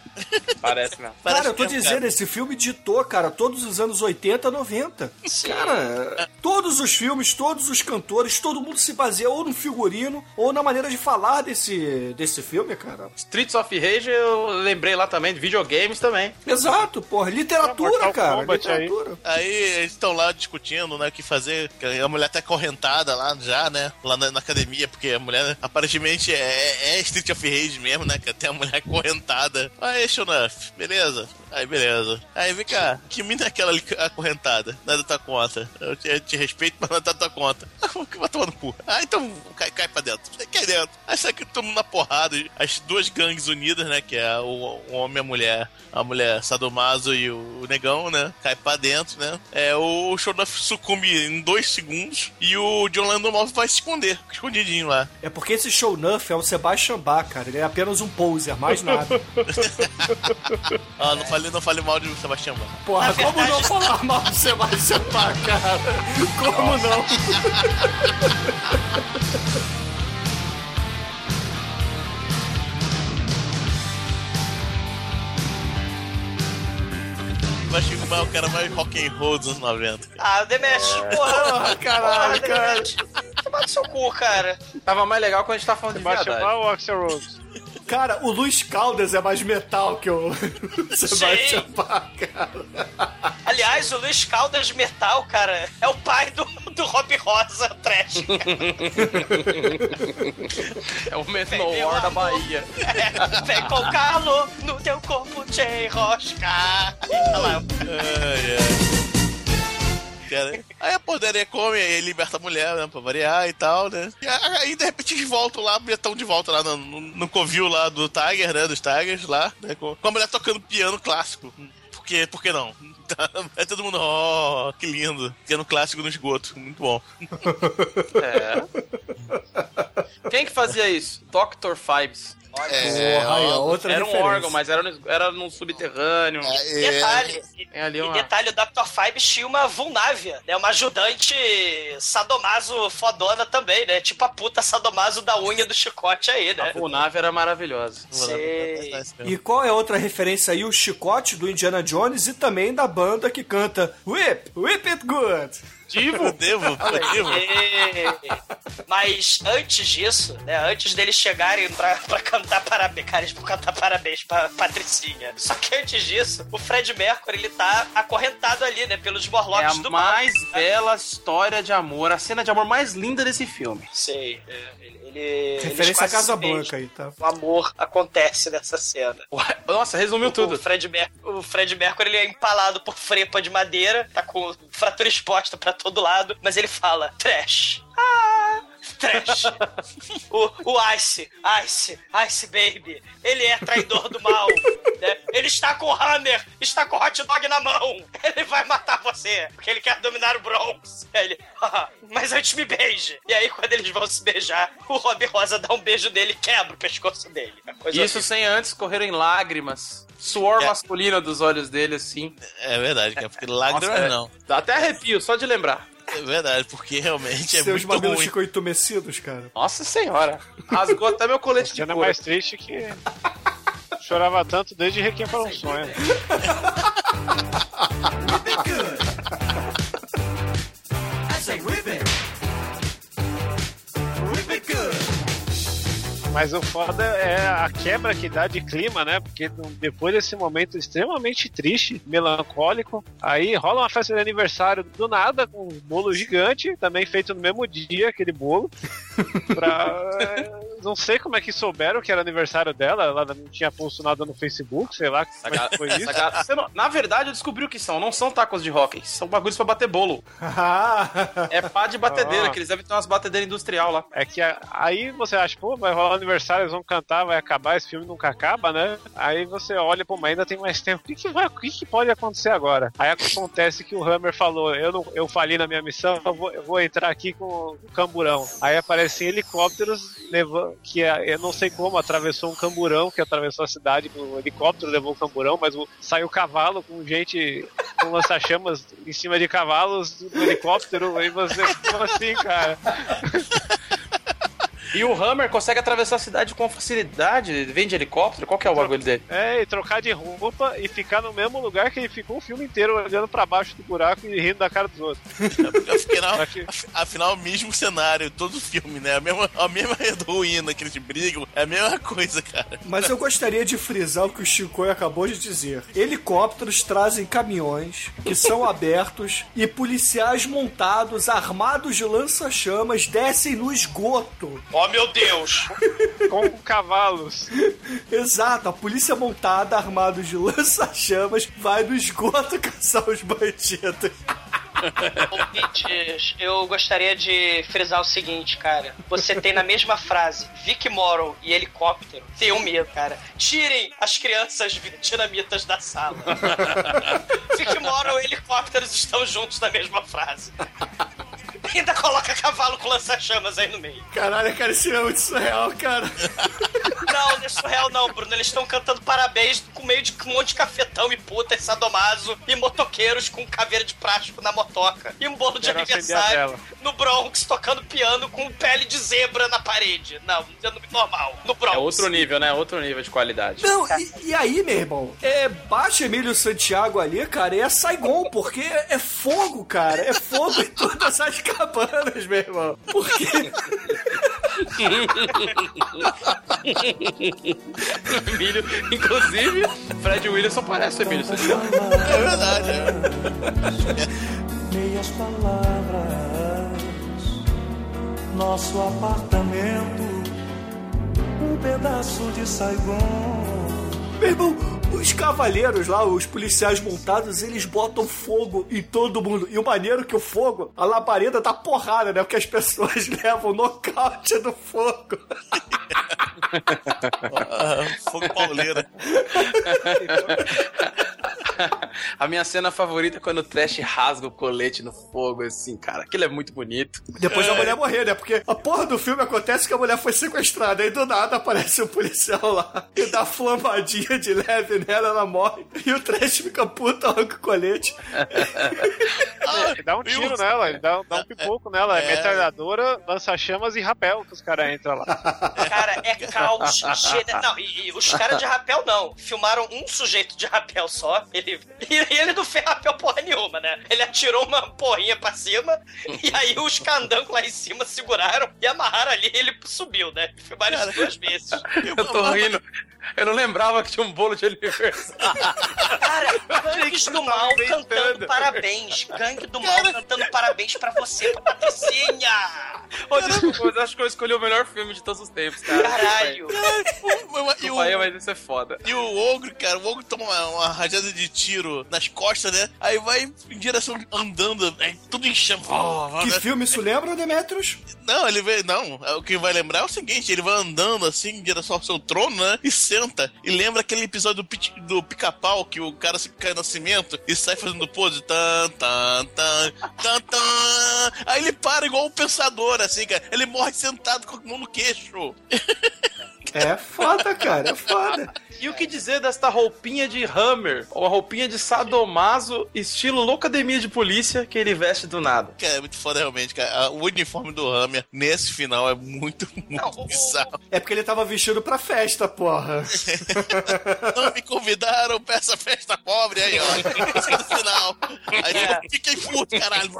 Parece mesmo. Cara, eu tô dizendo, cara. Esse filme ditou, cara, todos os anos 80, 90. Sim. Cara, todos os filmes, todos os cantores, todo mundo se baseia ou no figurino ou na maneira de falar desse filme, cara. Streets of Rage, eu lembrei lá também, de videogames também. Exato, porra, literatura, cara, literatura. Aí eles estão lá discutindo, né, o que fazer, a mulher tá acorrentada lá já, né, lá na academia, porque a mulher aparentemente é Street of Rage mesmo, né, que até a mulher acorrentada. Aí beleza? Aí, beleza. Aí, vem cá, que mina é aquela ali acorrentada? Nada da tua conta. Eu te respeito, mas nada da tua conta. Que vai tomar no cu. Ah, então cai pra dentro. Cai dentro. Aí sai que todo mundo na porrada. As duas gangues unidas, né? Que é o homem e a mulher. A mulher sadomaso e o negão, né? Cai pra dentro, né? É, o Shonuff sucumbe em 2 segundos e o John Lennon vai se esconder. Escondidinho lá. É porque esse Shonuff é o Sebastian Bach, cara. Ele é apenas um poser, mais nada. Ah, não fale mal de Sebastião Bach. Porra, verdade... como não falar mal de Sebastião Bach, cara? Como não? Eu acho que o cara mais rock and roll dos anos 90. Cara. Ah, o Demetrius, porra, caralho, cara. Tomar do seu cu, cara. Tava mais legal quando a gente tava falando Sebastião de verdade. Bach ou Axl Rose? Cara, o Luiz Caldas é mais metal que o Sebastião Bach, cara. Aliás, o Luiz Caldas metal, cara, é o pai do do Rob Rosa trash. É o Manowar da Bahia. É, vem com calor no teu corpo te enroscar. Olha lá. Aí a poderia come, aí liberta a mulher, né, pra variar e tal, né? E aí, de repente, eles voltam lá, estão de volta lá no covil lá do Tiger, né? Dos Tigers lá, né? Com a mulher tocando piano clássico. Por que não? É todo mundo, ó, oh, que lindo. Piano clássico no esgoto, muito bom. É. Quem que fazia isso? Dr. Fibes. Era um órgão, mas era num subterrâneo. Detalhe, o Dr. Fibes tinha uma vulnávia, né? Uma ajudante sadomaso fodona também, né? Tipo a puta sadomaso da unha do chicote aí, né? A vulnávia era maravilhosa. E qual é outra referência aí? O chicote do Indiana Jones e também da banda que canta Whip, Whip It Good. Devo. Mas antes disso, né? Antes deles chegarem pra cantar parabéns, cara, eles vão cantar parabéns pra Patricinha. Só que antes disso, o Fred Mercury, ele tá acorrentado ali, né? Pelos Morlocks do mal. É a mais bela história de amor, a cena de amor mais linda desse filme. Sei, referência à Casa Blanca aí, tá? O amor acontece nessa cena. Ué, nossa, resumiu tudo. O Fred Mercury, ele é empalado por frepa de madeira, tá com fratura exposta pra todo lado, mas ele fala trash. Trash. o Ice Baby, ele é traidor do mal, né? Ele está com o Hammer, está com o hot dog na mão, ele vai matar você, porque ele quer dominar o Bronx. Ele, mas antes me beije. E aí, quando eles vão se beijar, o Rob Rosa dá um beijo nele e quebra o pescoço dele. Isso assim. Sem antes correrem lágrimas. Suor masculino dos olhos dele, assim. É verdade, cara, porque lágrimas não. Dá até arrepio, só de lembrar. É verdade, porque realmente é muito ruim. Seus bagulhos ficam entumecidos, cara. Nossa senhora. Rasgou até meu colete de couro. A cena mais triste que... Chorava tanto desde Requiem para um Sonho. Mas o foda é a quebra que dá de clima, né? Porque depois desse momento extremamente triste, melancólico, aí rola uma festa de aniversário do nada, com um bolo gigante, também feito no mesmo dia, aquele bolo. Não sei como é que souberam que era aniversário dela, ela não tinha funcionado no Facebook, sei lá como é que foi isso. Na verdade, eu descobri o que são, não são tacos de hóquei, são bagulhos pra bater bolo. É pá de batedeira, que eles devem ter umas batedeiras industrial lá. É que aí você acha, pô, vai rolar aniversário, eles vão cantar, vai acabar, esse filme nunca acaba, né? Aí você olha, pô, mas ainda tem mais tempo. O que pode acontecer agora? Aí acontece que o Hammer falou, eu falhei na minha missão, eu vou entrar aqui com o camburão. Aí aparecem helicópteros, que eu não sei como, atravessou um camburão, que atravessou a cidade com um helicóptero, levou o camburão, mas saiu cavalo com gente com lança-chamas em cima de cavalos do helicóptero, aí você como assim, cara? E o Hammer consegue atravessar a cidade com facilidade, vem de helicóptero, qual que é o bagulho dele? É, e trocar de roupa e ficar no mesmo lugar que ele ficou o filme inteiro olhando pra baixo do buraco e rindo da cara dos outros. Afinal, o mesmo cenário, todo filme, né? A mesma ruína que eles brigam, é a mesma coisa, cara. Mas eu gostaria de frisar o que o Shinkoi acabou de dizer. Helicópteros trazem caminhões que são abertos e policiais montados, armados de lança-chamas, descem no esgoto. Oh, meu Deus! Com cavalos. Exato, a polícia montada, armada de lança-chamas, vai no esgoto caçar os bandidos. Ouvintes, eu gostaria de frisar o seguinte, cara. Você tem na mesma frase Vic Morrow e helicóptero. Tenham medo, cara. Tirem as crianças dinamitas da sala. Vic Morrow e helicópteros estão juntos na mesma frase. Ainda coloca cavalo com lança-chamas aí no meio. Caralho, cara, isso é muito surreal, cara. Não, não é surreal não, Bruno. Eles estão cantando parabéns com meio de um monte de cafetão e puta e sadomaso e motoqueiros com caveira de plástico na motoca. E um bolo de aniversário no Bronx tocando piano com pele de zebra na parede. Não, não é normal. No Bronx. É outro nível, né? Outro nível de qualidade. Não, e aí, meu irmão? É baixo Emílio Santiago ali, cara, e é Saigon, porque é fogo, cara. É fogo em todas as cabanas, meu irmão. Por quê? Emílio, inclusive, Fred Willison parece o Emílio Santiago. É verdade, é. Meias palavras. nosso apartamento, um pedaço de Saigon. Meu irmão, os cavaleiros lá, os policiais montados, eles botam fogo em todo mundo. E o maneiro é que o fogo, a labareda dá porrada, né? Porque as pessoas levam o nocaute do fogo. Fogo pauleira. A minha cena favorita é quando o Trash rasga o colete no fogo, assim, cara. Aquilo é muito bonito. Depois da mulher morrer, né? Porque a porra do filme acontece que a mulher foi sequestrada, aí do nada aparece um policial lá e dá flamadinha de leve nela, ela morre. E o Trash fica puto, arranca o colete. Dá um tiro nela, dá um pipoco nela. É metralhadora, lança-chamas e rapel que os caras entram lá. Cara, é caos. Não, e os caras de rapel não. Filmaram um sujeito de rapel só. Ele não fez rapel porra nenhuma, né? Ele atirou uma porrinha pra cima e aí os candangos lá em cima seguraram e amarraram ali e ele subiu, né? Filmaram isso 2 vezes. Eu tô rindo. Eu não lembrava que tinha um bolo de aniversário. Cara, gangues do mal cantando parabéns. Gangue do mal cantando parabéns pra você, Patricinha. Ô, desculpa, acho que eu escolhi o melhor filme de todos os tempos, cara. Caralho. Desculpa, mas isso é foda. E o ogro, cara, o ogro toma uma rajada de tiro nas costas, né? Aí vai em direção andando, é tudo em chama. Que filme isso lembra, Demetrius? Não, ele vai... Não, o que vai lembrar é o seguinte, ele vai andando assim em direção ao seu trono, né? E senta e lembra aquele episódio do Pica-Pau que o cara se cai no cimento e sai fazendo pose. Tan, tan, tan, tan, tan. Aí ele para igual um pensador, assim, cara. Ele morre sentado com a mão no queixo. É foda, cara, é foda. E o que dizer desta roupinha de Hammer? Uma roupinha de sadomaso, estilo Loucademia de Polícia, que ele veste do nada. Cara, é muito foda realmente, cara. O uniforme do Hammer nesse final é muito bizarro. É porque ele tava vestido pra festa, porra. Não me convidaram pra essa festa pobre aí, ó. No final. Aí eu fiquei puto, caralho.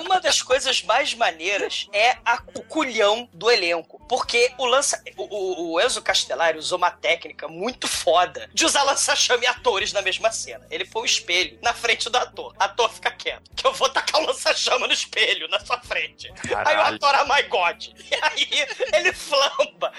Uma das coisas mais maneiras é o culhão do elenco. Porque o Enzo Castellari usou uma técnica muito foda de usar lança-chama e atores na mesma cena. Ele põe um espelho na frente do ator. O ator fica quieto. Que eu vou tacar o lança-chama no espelho, na sua frente. Caralho. Aí o ator, oh my god. E aí ele flamba.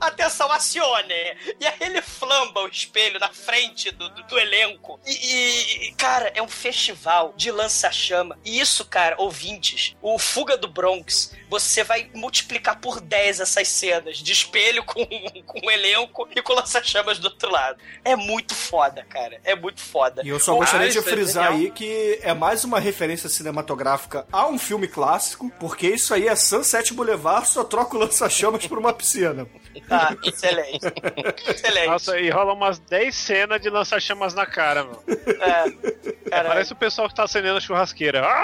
Atenção, acione. E aí ele flamba o espelho na frente do elenco. E, cara, é um festival de lança-chama. E isso, cara, ouvintes, o Fuga do Bronx, você vai multiplicar por 10 essas cenas de espelho com o elenco e com lança-chamas do outro lado. É muito foda, cara. É muito foda. E eu só gostaria de frisar aí que é mais uma referência cinematográfica a um filme clássico, porque isso aí é Sunset Boulevard, só troca o lança-chamas por uma piscina. Ah, excelente. Excelente. Nossa, e rola umas 10 cenas de lança-chamas na cara, mano. Parece o pessoal que tá acendendo a churrasqueira. Ah!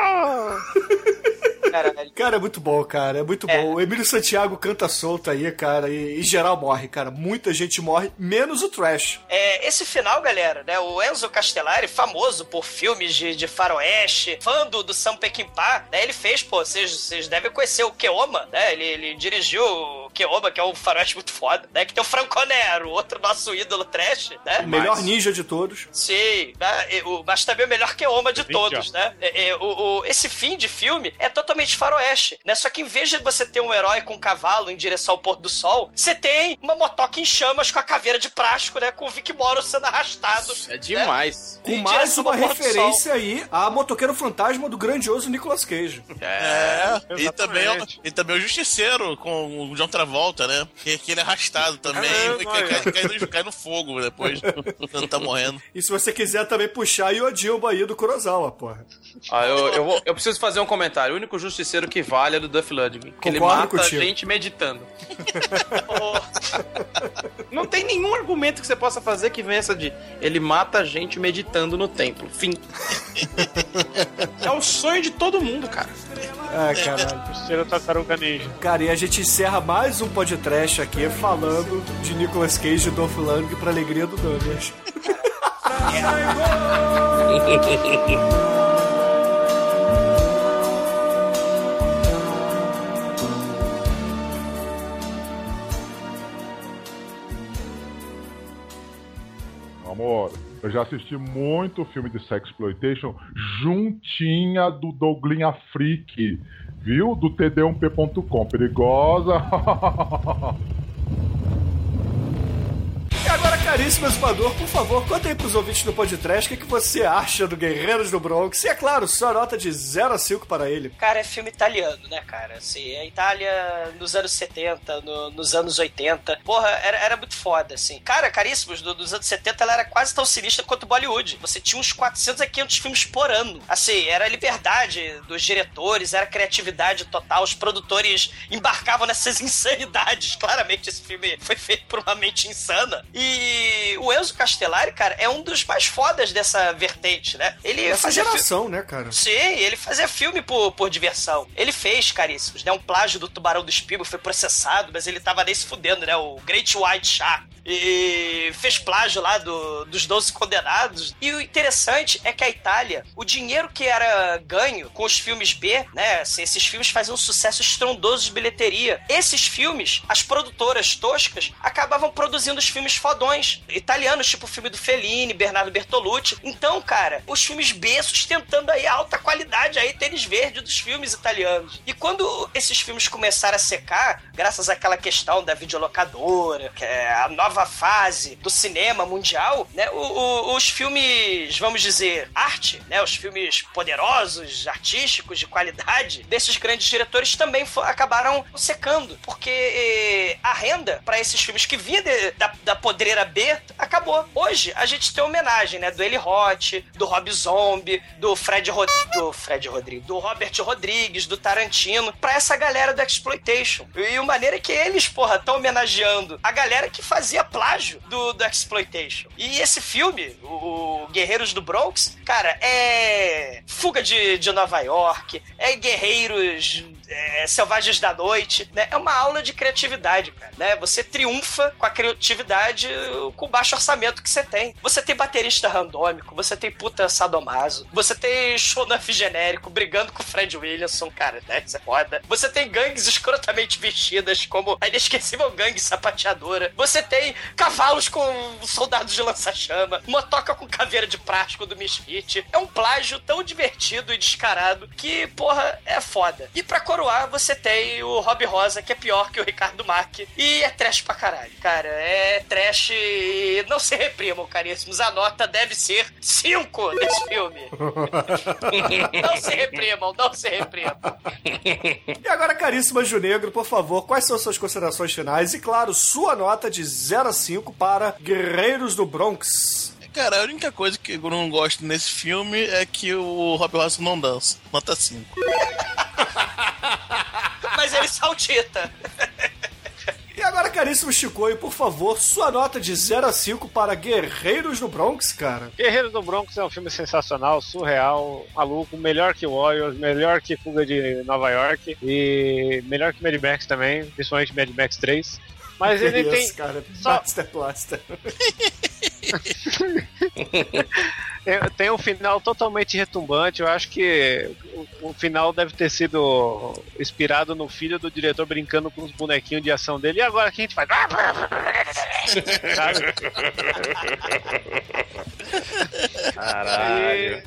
Caralho. Cara, é muito bom, cara. É muito bom. O Emílio Santiago canta solto aí, cara. E em geral morre, cara. Muita gente morre, menos o Trash. Esse final, galera, né? O Enzo Castellari, famoso por filmes de faroeste, fã do Sam Peckinpah, né? Ele fez, pô, vocês devem conhecer o Keoma, né? Ele dirigiu o Keoma, que é um faroeste muito foda, né? Que tem o Franconero, outro nosso ídolo Trash, né? O melhor ninja de todos. Sim, né? Mas também o melhor Keoma de todos, né? Esse fim de filme é totalmente de faroeste, né? Só que em vez de você ter um herói com um cavalo em direção ao pôr do sol, você tem uma motoca em chamas com a caveira de prasco, né? Com o Vic Morrow sendo arrastado. Isso é demais. Né? Com mais uma referência aí a Motoqueiro Fantasma do grandioso Nicolas Cage. E também o Justiceiro com o John Travolta, né? Que ele é arrastado também. Cai no fogo depois. Quando tá morrendo. E se você quiser também puxar o Yodilba aí do Kurosawa, porra. Eu preciso fazer um comentário. O único Justiceiro que vale é do Duff Ludwig, que ele mata a gente meditando. Não tem nenhum argumento que você possa fazer que vença de ele mata a gente meditando no templo. Fim. É o sonho de todo mundo, cara. É, caralho. Justiceiro Tartaruga Ninja. Cara, e a gente encerra mais um podcast aqui falando de Nicolas Cage e Duff Ludwig pra alegria do Douglas. Amor, eu já assisti muito filme de sexploitation juntinha do Douglinha Freak. viu? Do TD1P.com. Perigosa. E agora, caríssimo exumador, por favor, conta aí pros ouvintes do podcast o que você acha do Guerreiros do Bronx. E é claro, só nota de 0 a 5 para ele. Cara, é filme italiano, né, cara? Assim, a Itália nos anos 70, nos anos 80. Porra, era muito foda, assim. Cara, caríssimos, nos anos 70 ela era quase tão sinistra quanto Bollywood. Você tinha uns 400 a 500 filmes por ano. Assim, era a liberdade dos diretores, era a criatividade total. Os produtores embarcavam nessas insanidades. Claramente, esse filme foi feito por uma mente insana. E o Enzo Castellari, cara, é um dos mais fodas dessa vertente, né? Essa geração, né, cara? Sim, ele fazia filme por diversão. Ele fez, caríssimos, né? Um plágio do Tubarão do Spielberg, foi processado, mas ele tava nem se fudendo, né? O Great White Shark. E fez plágio lá dos 12 condenados. E o interessante é que a Itália, o dinheiro que era ganho com os filmes B, né? Assim, esses filmes faziam um sucesso estrondoso de bilheteria. Esses filmes, as produtoras toscas, acabavam produzindo os filmes fodões italianos, tipo o filme do Fellini, Bernardo Bertolucci. Então, cara, os filmes B sustentando aí a alta qualidade, aí tênis verde dos filmes italianos. E quando esses filmes começaram a secar, graças àquela questão da videolocadora, que é a nova fase do cinema mundial, né, os filmes, vamos dizer, arte, né, os filmes poderosos, artísticos, de qualidade, desses grandes diretores também acabaram secando, porque a renda para esses filmes que vinha da podreira B acabou. Hoje a gente tem homenagem, né, do Eli Roth, do Rob Zombie, do Robert Rodrigues, do Tarantino, pra essa galera do Exploitation. E a maneira que eles, porra, estão homenageando a galera que fazia plágio do Exploitation. E esse filme, o Guerreiros do Bronx, cara, é Fuga de Nova York, é Guerreiros Selvagens da Noite, né? É uma aula de criatividade, cara, né? Você triunfa com a criatividade, com o baixo orçamento que você tem. Você tem baterista randômico, você tem puta sadomaso, você tem show-nuff genérico brigando com o Fred Williamson, cara, né? Isso é foda. Você tem gangues escrotamente vestidas, como a inesquecível gangue sapateadora. Você tem cavalos com soldados de lança-chama, motoca com caveira de plástico do Misfit. É um plágio tão divertido e descarado que, porra, é foda. E pra coroar, você tem o Rob Rosa, que é pior que o Ricardo Mack, e é trash pra caralho. Cara, é trash e não se reprimam, caríssimos. A nota deve ser 5 nesse filme. Não se reprimam, não se reprimam. E agora, caríssima Junegro, por favor, quais são suas considerações finais? E claro, sua nota de 0 a 5 para Guerreiros do Bronx. Cara, a única coisa que eu não gosto nesse filme é que o Rob Rosa não dança. Nota 5. Mas ele saltita. E agora, caríssimo Shinkoi, por favor, sua nota de 0 a 5 para Guerreiros do Bronx, cara. Guerreiros do Bronx é um filme sensacional, surreal, maluco, melhor que Warriors, melhor que Fuga de Nova York e melhor que Mad Max também, principalmente Mad Max 3. Mas ele tem... cara, plasta. Tem um final totalmente retumbante. Eu acho que o final deve ter sido inspirado no filho do diretor brincando com os bonequinhos de ação dele. E agora o que a gente faz? Caralho.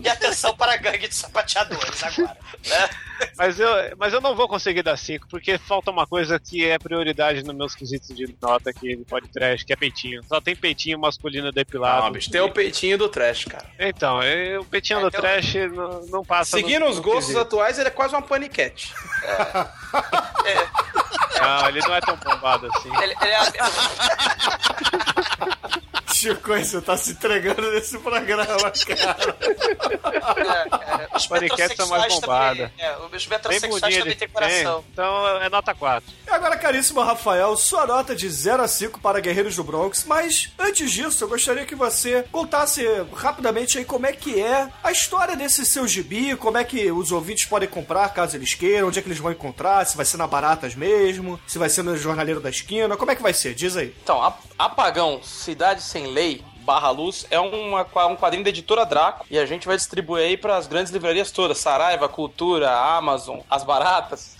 E atenção para a gangue de sapateadores agora, né? Mas eu não vou conseguir dar 5, porque falta uma coisa que é prioridade nos meus quesitos de nota aqui do podcast, que é peitinho. Só tem peitinho masculino depilado. Não, bicho, tem o peitinho do trash, cara. Então, o peitinho do trash não passa. Seguindo os gostos atuais, ele é quase uma paniquete. Não, ele não é tão bombado assim. Ele é... Chico, você tá se entregando nesse programa, cara. Os paniquetes são mais bombados. Os metrosexuais também têm coração. Então é nota 4. E agora, caríssimo Rafael, sua nota de 0 a 5 para Guerreiros do Bronx. Mas antes disso, eu gostaria que você contasse rapidamente aí como é que é a história desse seu gibi, como é que os ouvintes podem comprar, caso eles queiram, onde é que eles vão encontrar, se vai ser na Baratas mesmo, se vai ser no Jornaleiro da Esquina, como é que vai ser? Diz aí. Então, Apagão, Cidade Sem Lei, /Luz, é um quadrinho da editora Draco, e a gente vai distribuir aí pras grandes livrarias todas, Saraiva, Cultura, Amazon, as Baratas.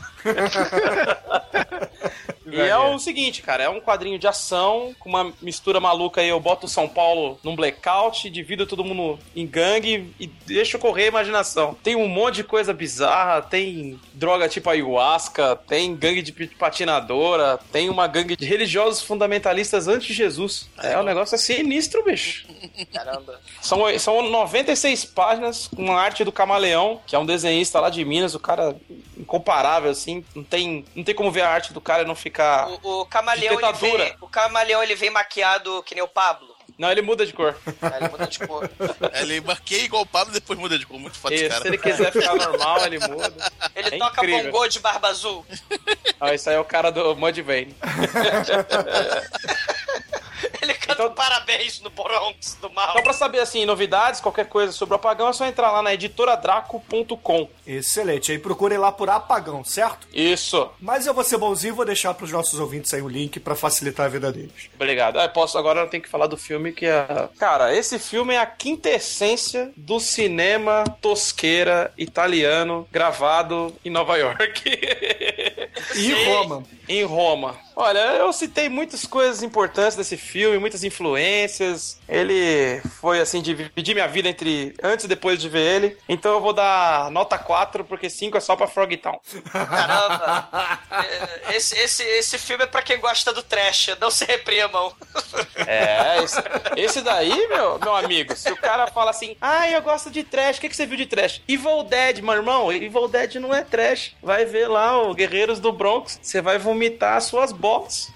E é o seguinte, cara, é um quadrinho de ação com uma mistura maluca aí, eu boto São Paulo num blackout, divido todo mundo em gangue e deixo correr a imaginação. Tem um monte de coisa bizarra, tem droga tipo ayahuasca, tem gangue de patinadora, tem uma gangue de religiosos fundamentalistas anti-Jesus. É um negócio sinistro, bicho. Caramba. São 96 páginas com a arte do Camaleão, que é um desenhista lá de Minas, o cara incomparável, assim, não tem como ver a arte do cara e não ficar... O camaleão, ele vem maquiado que nem o Pablo. Não, ele muda de cor. Ele muda de cor. Ele maquia igual o Pablo e depois muda de cor. Muito foda, cara. Se ele quiser ficar normal, ele muda. Ele toca bongô de barba azul. Ah, isso aí é o cara do Mudvayne. Ele canta então, parabéns no Bronx do Mal. Então, pra saber, assim, novidades, qualquer coisa sobre o Apagão, é só entrar lá na editoradraco.com. Excelente. Aí procurem lá por Apagão, certo? Isso. Mas eu vou ser bonzinho e vou deixar pros nossos ouvintes aí o link pra facilitar a vida deles. Obrigado. Agora eu tenho que falar do filme que é... Cara, esse filme é a quintessência do cinema tosqueira italiano gravado em Nova York. E Roma. Em Roma. Olha, eu citei muitas coisas importantes desse filme, muitas influências. Ele foi, assim, dividir minha vida entre antes e depois de ver ele. Então eu vou dar nota 4, porque 5 é só pra Frog Town. Caramba! Esse filme é pra quem gosta do trash, não se reprimam. É, esse daí, meu amigo, se o cara fala assim, eu gosto de trash, o que você viu de trash? Evil Dead, meu irmão, Evil Dead não é trash. Vai ver lá o Guerreiros do Bronx, você vai vomitar as suas bolas.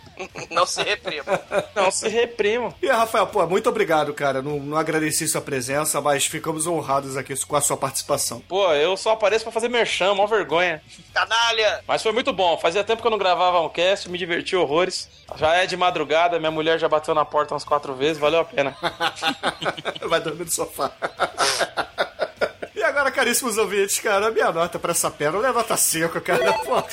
Não se reprima. E Rafael, pô, muito obrigado, cara. Não agradeci sua presença, mas ficamos honrados aqui com a sua participação. Pô, eu só apareço pra fazer merchan, mó vergonha. Canalha! Mas foi muito bom. Fazia tempo que eu não gravava um cast, me diverti horrores. Já é de madrugada, minha mulher já bateu na porta umas 4 vezes, valeu a pena. Vai dormir no sofá. E agora, caríssimos ouvintes, cara, a minha nota pra essa pérola é nota 5, cara. Porra,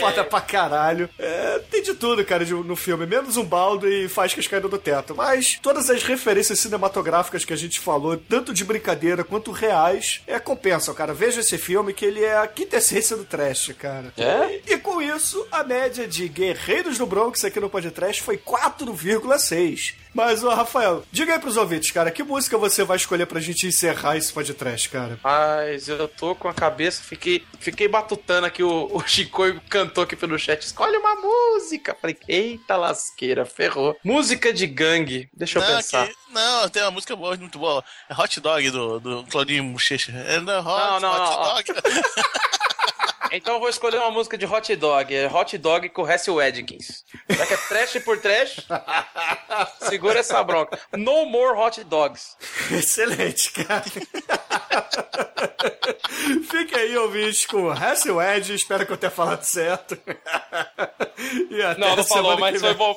foda pra caralho. É, tem de tudo, cara, no filme, menos um baldo e faíscas caindo do teto. Mas todas as referências cinematográficas que a gente falou, tanto de brincadeira quanto reais, compensam, cara. Veja esse filme que ele é a quintessência do trash, cara. É? E com isso, a média de Guerreiros do Bronx aqui no Podcast foi 4,6. Mas, ô Rafael, diga aí pros ouvintes, cara, que música você vai escolher pra gente encerrar esse podcast, cara? Mas eu tô com a cabeça, fiquei batutando aqui, o Shinkoi cantou aqui pelo chat, escolhe uma música. Falei, eita lasqueira, ferrou. Música de gangue, deixa eu pensar. Não, tem uma música boa, muito boa, é Hot Dog do Claudinho Muchecha. É Hot Dog. Então eu vou escolher uma música de Hot Dog com o Hassel Edkins. Será que é trash por trash? Segura essa bronca. No More Hot Dogs. Excelente, cara. Fica aí, ouvintes, com o Hassel Ed. Espero que eu tenha falado certo. E até não falou, mas foi bom.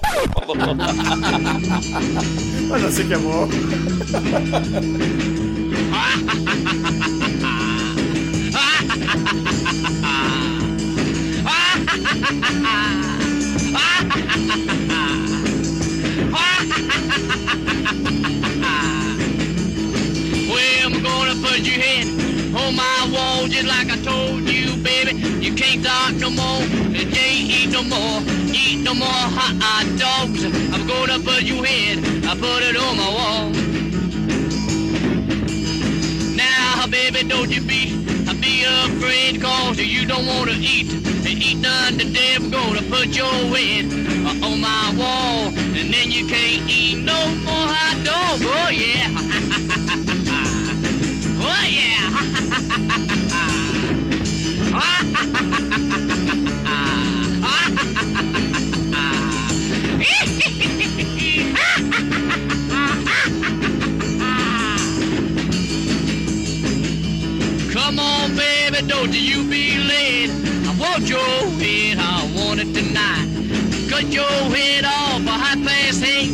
Mas assim que é bom. Well, I'm gonna put your head on my wall just like I told you, baby. You can't talk no more, you can't eat no more hot dogs. I'm gonna put your head, I put it on my wall. Now, baby, don't you be afraid, cause you don't wanna eat none today. I'm gonna put your head on my wall, and then you can't eat no more hot dog. Oh yeah, oh yeah. Come on, baby, don't you be late. Want your head, I want it tonight. Cut your head off a hot past 8.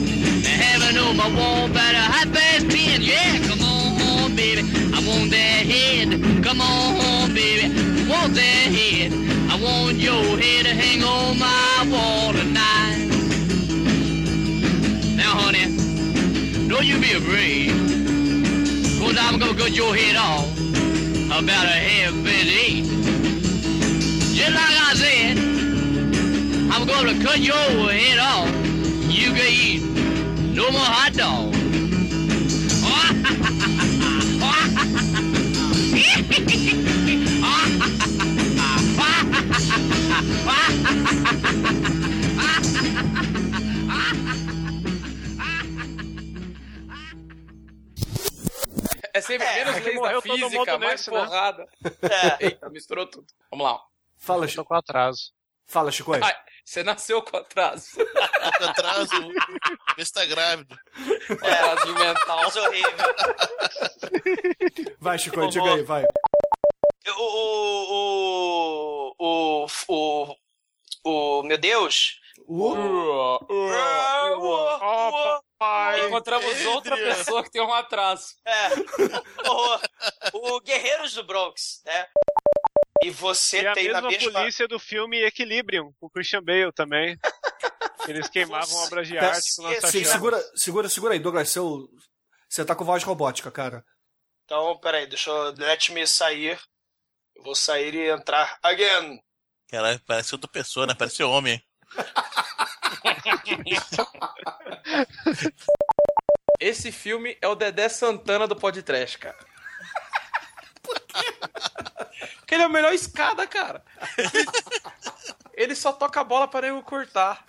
Have it on my wall by a hot past 10. Yeah, come on, baby, I want that head. Come on, baby, I want that head. I want your head to hang on my wall tonight. Now, honey, don't you be afraid, cause I'm gonna cut your head off about a half past 8. Just like I said, I I'm gonna cut your head off. You can eat no more hot dog. É sempre menos lei da física, mais porrada. É. Eita, misturou tudo. Vamos lá. Fala, Chico. Eu tô com atraso. Fala, Chico. Ai, você nasceu com atraso. Atraso. Vê se tá grávido. É, atraso mental. Atraso horrível. Vai, Chico, diga aí, vai. Meu Deus. Encontramos outra pessoa que tem um atraso. É. O Guerreiros do Bronx, né? E você e tem a mesma polícia do filme Equilibrium, o Christian Bale também. Eles queimavam obras de arte com nossa chave. Segura aí, Douglas. Você tá com voz robótica, cara. Então, peraí, deixa eu. Let me sair. Eu vou sair e entrar again. Caralho, parece outra pessoa, né? Parece homem. Esse filme é o Dedé Santana do podcast, cara. Por quê? Porque ele é o melhor escada, cara. Ele só toca a bola para eu cortar.